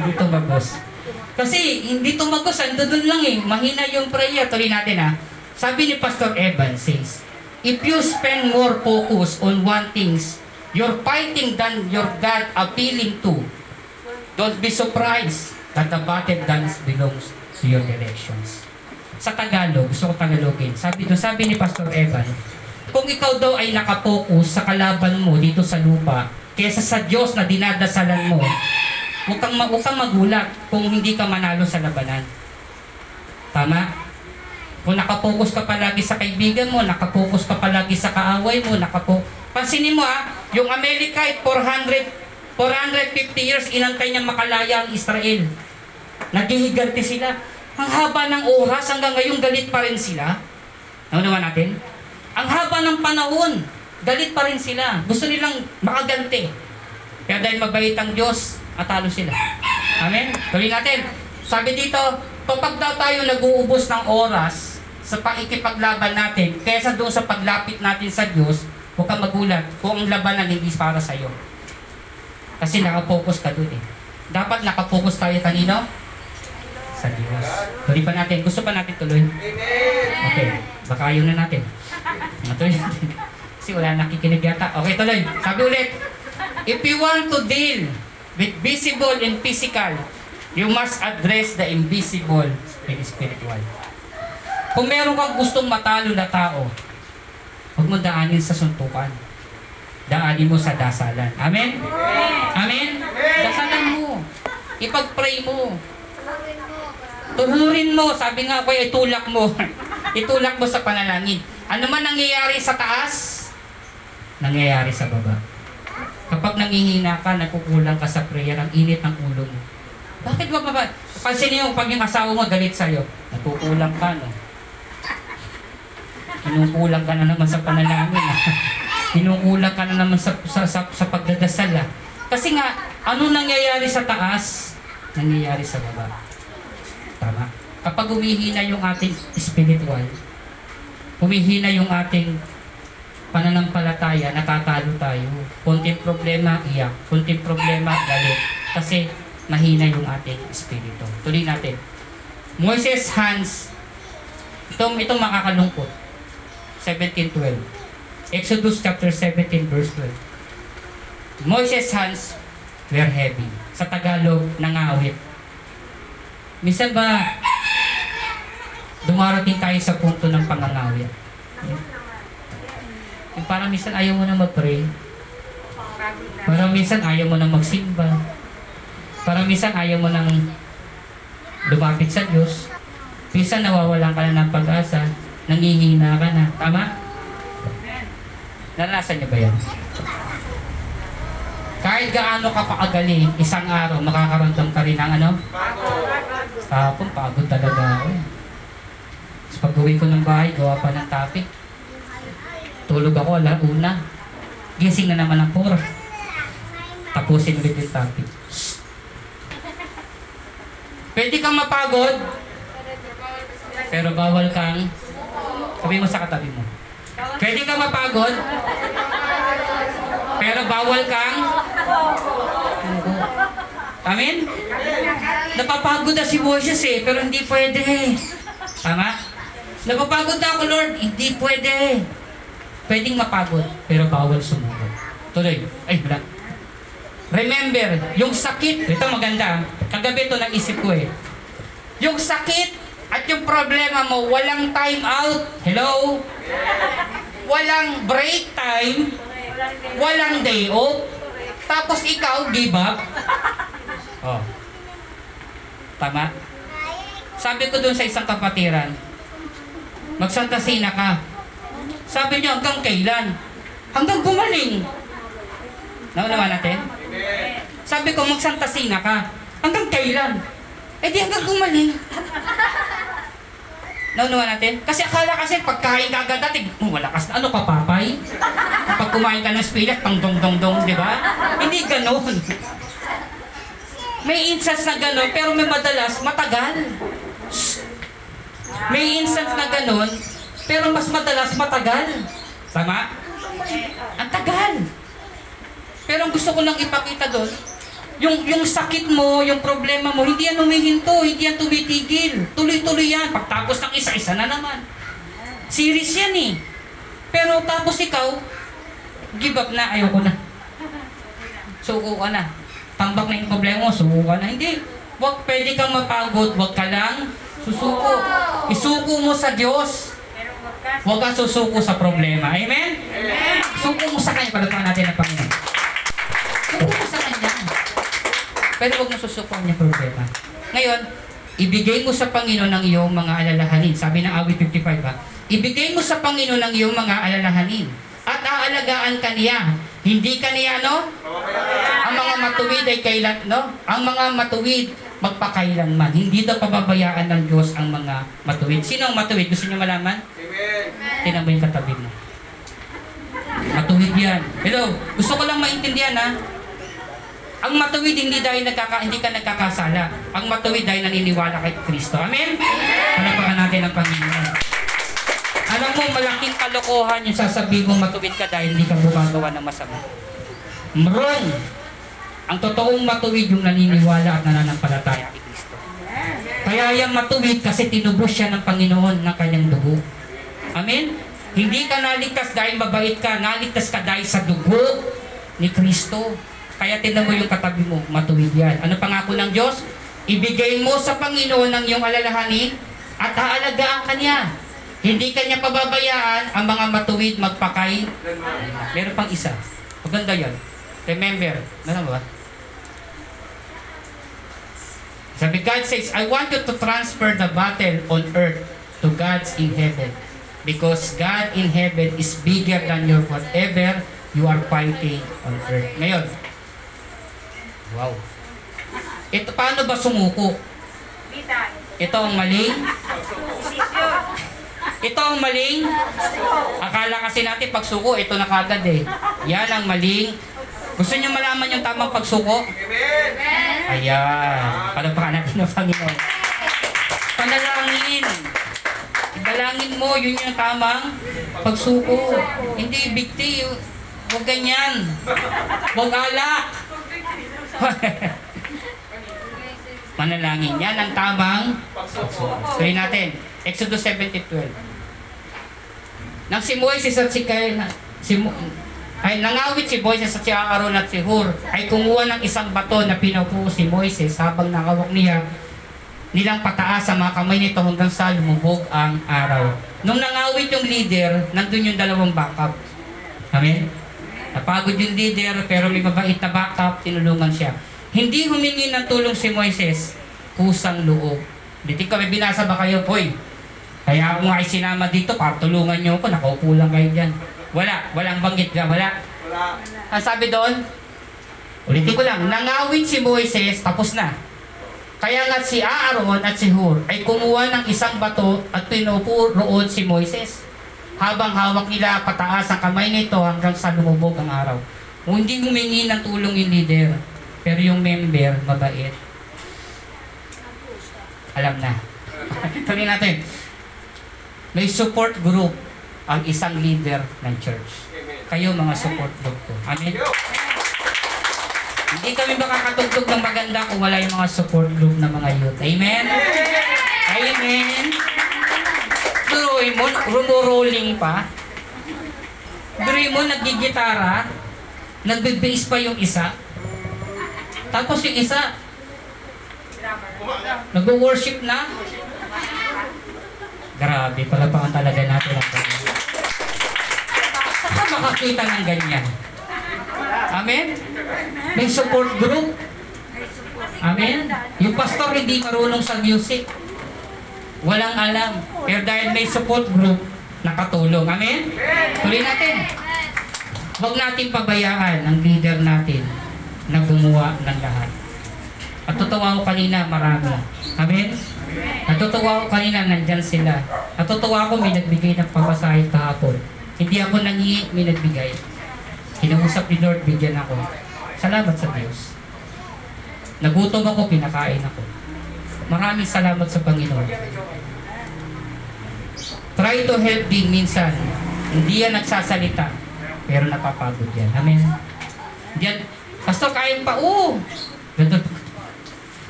Hindi tumagos. Kasi hindi tumagos, ando doon lang eh. Mahina yung prayer. Tuloy natin ha. Sabi ni Pastor Evan says, if you spend more focus on one things, you're fighting than your God appealing to. Don't be surprised that the battle dance belongs to your directions. Sa Tagalog, gusto ko Tagalogin. Sabi, sabi ni Pastor Evan, Kung ikaw daw ay nakapokus sa kalaban mo dito sa lupa, kesa sa Diyos na dinadasalan mo, huwag kang, huwag kang magulat kung hindi ka manalo sa labanan. Tama? Kung nakapokus ka palagi sa kaibigan mo, nakapokus ka palagi sa kaaway mo, nakapokus. Pansinin mo ah, yung Amalekita ay four hundred, four hundred fifty years inantay niya makalaya ang Israel. Naghihiganti sila. Ang haba ng oras, hanggang ngayon galit pa rin sila. Naunawa natin? Ang haba ng panahon, galit pa rin sila. Gusto nilang makaganti. Kaya dahil mabait ang Diyos, atalo sila. Amen? Tuloy natin. Sabi dito, kapag daw tayo nag-uubos ng oras sa pakikipaglaban natin kaysa doon sa paglapit natin sa Diyos, huwag kang magulat kung ang labanan hindi para sa'yo. Kasi nakapokus ka doon eh. Dapat nakapokus tayo kanino? Sa Diyos. Tuloy pa natin. Gusto pa natin tuloy? Okay. Baka ayaw na natin. Tuloy natin. Kasi wala nakikinig yata. Okay, tuloy. Sabi ulit, if you want to deal with visible and physical, you must address the invisible and spiritual. Kung meron kang gustong matalo na tao, huwag mo daanin sa suntukan. Daanin mo sa dasalan. Amen? Amen? Dasalan mo. Ipag-pray mo. Tunurin mo. Sabi nga, kaya itulak mo. Itulak mo sa panalangin. Ano man nangyayari sa taas, nangyayari sa baba. Kapag nangihina ka, nagkukulang ka sa prayer, ang init ng ulo mo. Bakit ba ba? Pansin niyo, pag yung asawa mo galit sa'yo, natukulang ka, no? Kinukulang ka na naman sa panalangin, ha? Kinukulang ka na naman sa, sa, sa, sa pagdadasal, ha? Kasi nga, ano nangyayari sa taas, nangyayari sa baba. Tama? Kapag humihina yung ating spiritual, humihina yung ating pananampalataya, natatalo tayo. Konting problema, iyak. Konting problema, galit. Kasi, mahina yung ating espiritu. Tuloy natin. Moses' hands. Itong, itong makakalungkot. seventeen twelve. Exodus chapter seventeen verse twelve. Moses' hands were heavy. Sa Tagalog, nangawit. Minsan ba dumarating tayo sa punto ng pangangawit? Eh, parang minsan ayaw mo na mag-pray. Parang minsan ayaw mo na magsimba. Parang minsan ayaw mo nang lumapit sa Diyos. Minsan nawawalan ka na ng pag-asa. Nangihina ka na. Tama? Naranasan niyo ba yan? Kahit gaano ka pakagaling, isang araw makakaramdam ka rin ng ano? Tapong pagod talaga ako. Tapos pag-uwi ko ng bahay, gawa pa ng topic. Tulog ako alauna. Gising na naman ang pura. Tapusin ulit yung topic. Pwede kang mapagod, pero bawal kang, sabi mo sa katabi mo. Pwede kang mapagod, pero bawal kang, amin? Napapagod na si Moses eh, pero hindi pwede eh. Tama? Napapagod na ako, Lord, hindi pwede eh. Pwedeng mapagod, pero bawal sumugod. Tuloy, ay wala. Remember, yung sakit, ito maganda, kagabi ito naisip ko eh. Yung sakit at yung problema mo, walang time out, hello? Walang break time, walang day off, tapos ikaw, give up. Oh. Tama? Sabi ko dun sa isang kapatiran, magsantasina ka. Sabi niyo, hanggang kailan? Hanggang gumaling. Naunawa natin? Sabi ko, magsantasina ka. Hanggang kailan? Eh di hanggang gumaling. Naunawa natin? Kasi akala kasi pagkain ka agad natin, oh, malakas na. Ano ka, papay? Pag kumain ka ng spilat, pang dong-dong-dong, di ba? Hindi ganon. May instance na ganon, pero may madalas matagal. Shh. May instance na ganon, pero mas madalas matagal. Tama? Ang tagal. Pero ang gusto ko lang ipakita doon, yung, yung sakit mo, yung problema mo, hindi yan humihinto, hindi yan tumitigil. Tuloy-tuloy yan. Pagtapos ng isa-isa na naman. Serious yan eh. Pero tapos ikaw, give up na, ayoko na. Suko ka na. Tambak na yung problema mo, suko ka na. Hindi. Huwag pwede kang mapagod, huwag ka lang susuko. Isuko mo sa Diyos. Huwag kang susuko sa problema. Amen? Amen. Suko mo sa kanya. Palatuan natin ang Panginoon. Suko mo sa kanya. Pero huwag mo susuko ang niyang problema. Ngayon, ibigay mo sa Panginoon ang iyong mga alalahanin. Sabi ng Awit fifty-five, ha? Ibigay mo sa Panginoon ang iyong mga alalahanin. At aalagaan ka niya. Hindi ka niya, no? Ang mga matuwid ay kailan, no? Ang mga matuwid, magpakailanman. Hindi daw pababayaan ng Diyos ang mga matuwid. Sino ang matuwid? Gusto niyo malaman? Amen. Tingnan mo yung katabi mo. Matuwid yan. Hello? Gusto ko lang maintindihan, ha? Ang matuwid hindi dahil nagkaka, hindi ka nagkakasala. Ang matuwid dahil naniniwala kay Kristo. Amen? Palapakan natin ang Panginoon. Alam mo, malaking kalokohan yung sasabihin mo matuwid ka dahil hindi ka gumagawa ng masama. Wrong! Ang totoong matuwid yung naniniwala at nananampalataya kay Kristo. Kaya yung matuwid kasi tinubos siya ng Panginoon ng kanyang dugo. Amen? Hindi ka naligtas dahil mabait ka. Naligtas ka dahil sa dugo ni Kristo. Kaya tingnan mo yung katabi mo, matuwid yan. Ano pangako ng Diyos? Ibigay mo sa Panginoon ang iyong alalahanin at haalagaan ka niya. Hindi ka niya pababayaan ang mga matuwid magpakay. Meron pang isa. Maganda yan. Remember. Ano ba? Sabi, God says, I want you to transfer the battle on earth to God's in heaven. Because God in heaven is bigger than your whatever you are fighting on earth. Ngayon, wow. Ito, paano ba sumuko? Ito ang maling? Ito ang maling? Akala kasi natin pagsuko, ito na kagad eh. Yan ang maling. Gusto niyo malaman yung tamang pagsuko? Ayan. Palapakan natin ang Panginoon. Panalangin. Dalangin mo, yun yung tamang pagsuko. Hindi bigti. Huwag ganyan. Huwag alak. Manalangin. Yan ang tamang pagsuko. Tuloy natin. Exodus seventy twelve. Nang si Moses at si Kaya, si Mo, ay nangawit si Moses at si Aaron at si Hur, ay kumuha ng isang bato na pinupuo si Moses habang nakawak niya nilang pataas sa mga kamay nito hanggang sa lumubog ang araw. Nung nangawit yung leader, nandun yung dalawang backup. Amen? Napagod yung leader, pero may mabait na backup, tinulungan siya. Hindi humingi ng tulong si Moises, kusang loob. Dito kami, binasa ba kayo, boy? Kaya ako nga ay sinama dito para tulungan niyo ako, nakaupo lang kayo dyan. Wala, walang banggit ka, wala. Wala. Ang sabi doon, ulitin ko lang, nangawit si Moises, tapos na. Kaya nga si Aaron at si Hur ay kumuha ng isang bato at pinupo roon si Moises. Habang hawak nila pataas ang kamay nito hanggang sa lumubog ang araw. O, hindi humingi ng tulong yung leader, pero yung member, mabait. Alam na. Tuloy natin. May support group ang isang leader ng church. Kayo mga support group ko. Amen? Hindi kami makakatugtog ng maganda kung wala yung mga support group ng mga youth. Amen? Amen? Tuloy mo, rumurolling pa. Tuloy mo, nagigitara. Nagbe-bass pa yung isa. Tapos yung isa, nag-worship na. Grabe, palapakan talaga natin ang Panginoon. Saka makakita ng ganyan. Amen? May support group. Amen? Yung pastor hindi marunong sa music. Walang alam. Pero dahil may support group, nakatulong. Amen? Tuloy natin. Huwag natin pabayaan ang leader natin na gumawa ng lahat. Natutuwa ko kanina, marami. Amen? Natutuwa ko kanina, nandyan sila. Natutuwa ko, may nagbigay ng pamasahe kahapon. Hindi ako nangi, may nagbigay. Kinausap ni Lord, bigyan ako. Salamat sa Diyos. Nagutom ako, pinakain ako. Maraming salamat sa Panginoon. Try to help din minsan. Hindi yan nagsasalita, pero napapagod yan. Amen? Diyan, pastor, kain pa. Oo! Ganun.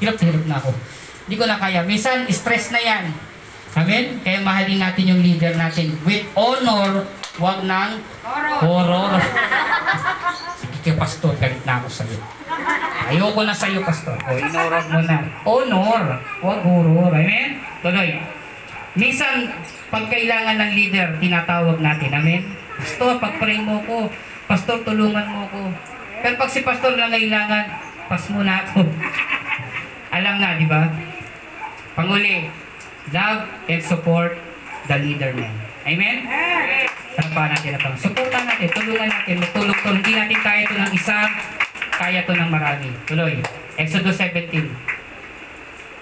Hirap na hirap na ako. Hindi ko na kaya. Minsan, stress na yan. Amen? Kaya mahalin natin yung leader natin. With honor, wag ng horror. Sige kayo, pastor. Galit na ako sa'yo. Ayoko na sa'yo, pastor. O, inorog mo na. Honor, wag horror. Amen? Tuloy. Minsan, pag kailangan ng leader, tinatawag natin. Amen? Pastor, pag-pray mo ko. Pastor, tulungan mo ko. Pero pag si pastor na kailangan, pas muna ako. Alam na, di ba? Panguli, love and support the leader man. Amen? Tampahan natin na pang. Supportan natin, tulungan natin, magtulog-tulog. Hindi natin kaya ito ng isa, kaya ito ng marami. Tuloy. Exodus seventeen.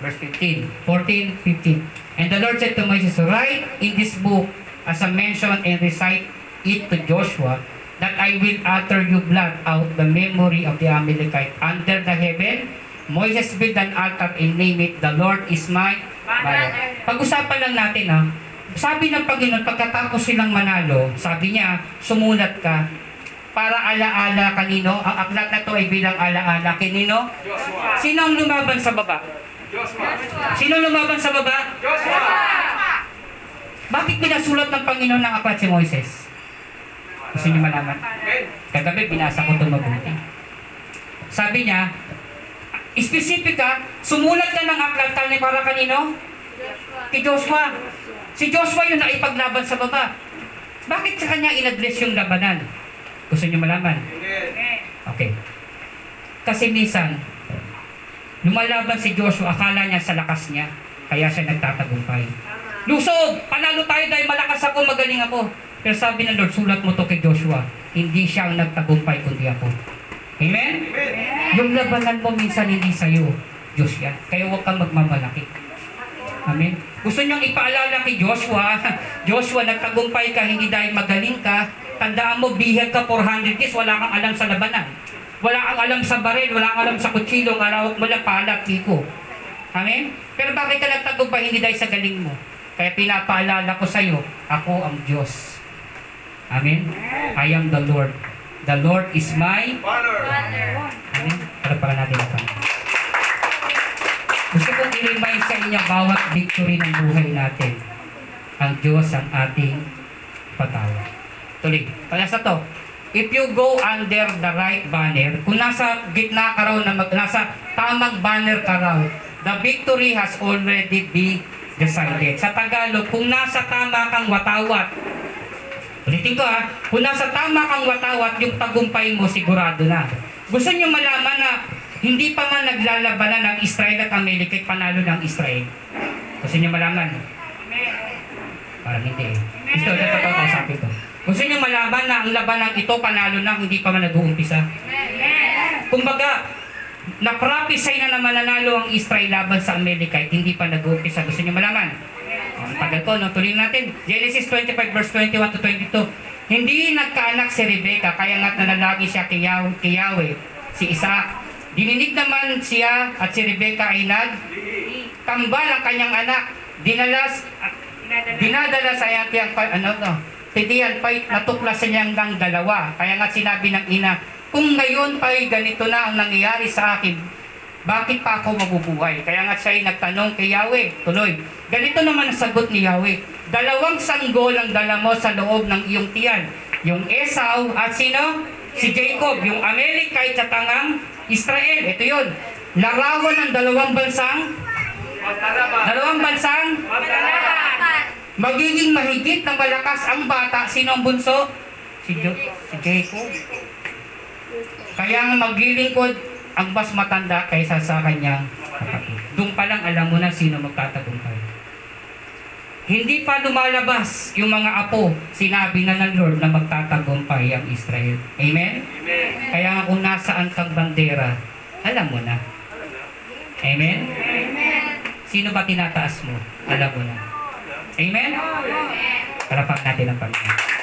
Verse fifteen, fourteen, fifteen. And the Lord said to Moses, write in this book, as I mentioned, and recite it to Joshua, that I will utter you blot out the memory of the Amalekite under the heaven. Moses built an altar and named it, the Lord is my God. Pag-usapan lang natin, ha? Sabi ng Panginoon, pagkatapos silang manalo, sabi niya, sumulat ka, para alaala kanino, ang aklat na ito ay bilang alaala kanino. Sino ang lumaban sa baba? Joshua. Sino lumaban sa baba? Joshua. Bakit pinasulat ng Panginoon ng aklat si Moises? Gusto niyo malaman? Kagabi, binasa ko ito mabuti. Sabi niya, specific ka, sumulat ka ng aklat tali para kanino? Kay Joshua. Si Joshua yun na ipaglaban sa baba. Bakit sa kanya in-address yung labanan? Gusto niyo malaman? Okay. Kasi minsan, lumalaban si Joshua, akala niya sa lakas niya, kaya siya nagtatagumpay. Lusog! Panalo tayo dahil malakas ako, magaling ako. Pero sabi ng Lord, sulat mo to kay Joshua, hindi siya ang nagtagumpay kundi ako. Amen? Amen. Yung labanan mo minsan hindi sa'yo, Diyos yan. Kaya huwag kang magmamalaki. Amen? Gusto niyang ipaalala kay Joshua, Joshua, nagtagumpay ka, hindi dahil magaling ka, tandaan mo, bihag ka four hundred years, wala kang alam sa labanan. Wala ang alam sa baril, wala ang alam sa kutsilong, alawak mo lang, pala, piko. Amen? Pero bakit ka nagtagumpay? Hindi dahil sa galing mo. Kaya pinapaalala ko sa'yo, ako ang Diyos. Amen? I am the Lord. The Lord is my Father. Amen? Palapakan natin ang Panginoon. Gusto kong i-remind sa inyo bawat victory ng buhay natin. Ang Diyos ang ating patawa. Tuloy. Palasa to. If you go under the right banner, kung nasa gitna ka raw, na mag, nasa tamang banner ka raw, the victory has already been decided. Sa Tagalog, kung nasa tama kang watawat, ulitin ko ha, kung nasa tama kang watawat, yung tagumpay mo sigurado na. Gusto nyo malaman na hindi pa man naglalabanan ng Israel at Amalekite, panalo ng Israel. Gusto nyo malaman? Parang hindi eh. Gusto nyo ito pa kausapin ko. Gusto niyo malaman na ang labanan ito, panalo na, hindi pa man nag-uumpisa. Kumbaga, na-prophesy na na mananalo ang Israel laban sa Amalekite, hindi pa nag-uumpisa. Gusto niyo malaman? Ang tagal ko, no? Tuloy natin. Genesis twenty-five, verse twenty-one to twenty-two. Hindi nagkaanak si Rebecca, kaya nga't nanalagi siya kay Yahweh, si Isaac. Dininig naman siya at si Rebecca ay nagtambal ang kanyang anak. Dinalas, dinadala sa iyang, ano to, titiyan pa'y natuklasan niya hanggang dalawa. Kaya nga sinabi ng ina, kung ngayon pa'y ganito na ang nangyayari sa akin, bakit pa ako mabubuhay? Kaya nga siya'y nagtanong kay Yahweh. Tuloy. Ganito naman ang sagot ni Yahweh. Dalawang sanggol ang dala mo sa loob ng iyong tiyan. Yung Esau at sino? Si Jacob. Yung Amalekite at ang Israel. Ito yun. Larawan ng dalawang bansang? Dalawang bansang? Magiging mahigit ng malakas ang bata. Sino ang bunso? Si, jo si Jacob. Kaya ang maglilingkod ang mas matanda kaysa sa kanyang kapatid. Doon pa lang alam mo na sino magtatagumpay. Hindi pa lumalabas yung mga apo. Sinabi na ng Lord na magtatagumpay ang Israel. Amen? Amen. Kaya kung nasaan kang bandera, alam mo na. Amen? Amen. Sino ba tinataas mo? Alam mo na. Amen? Amen. Para pang natin ang Panginoon.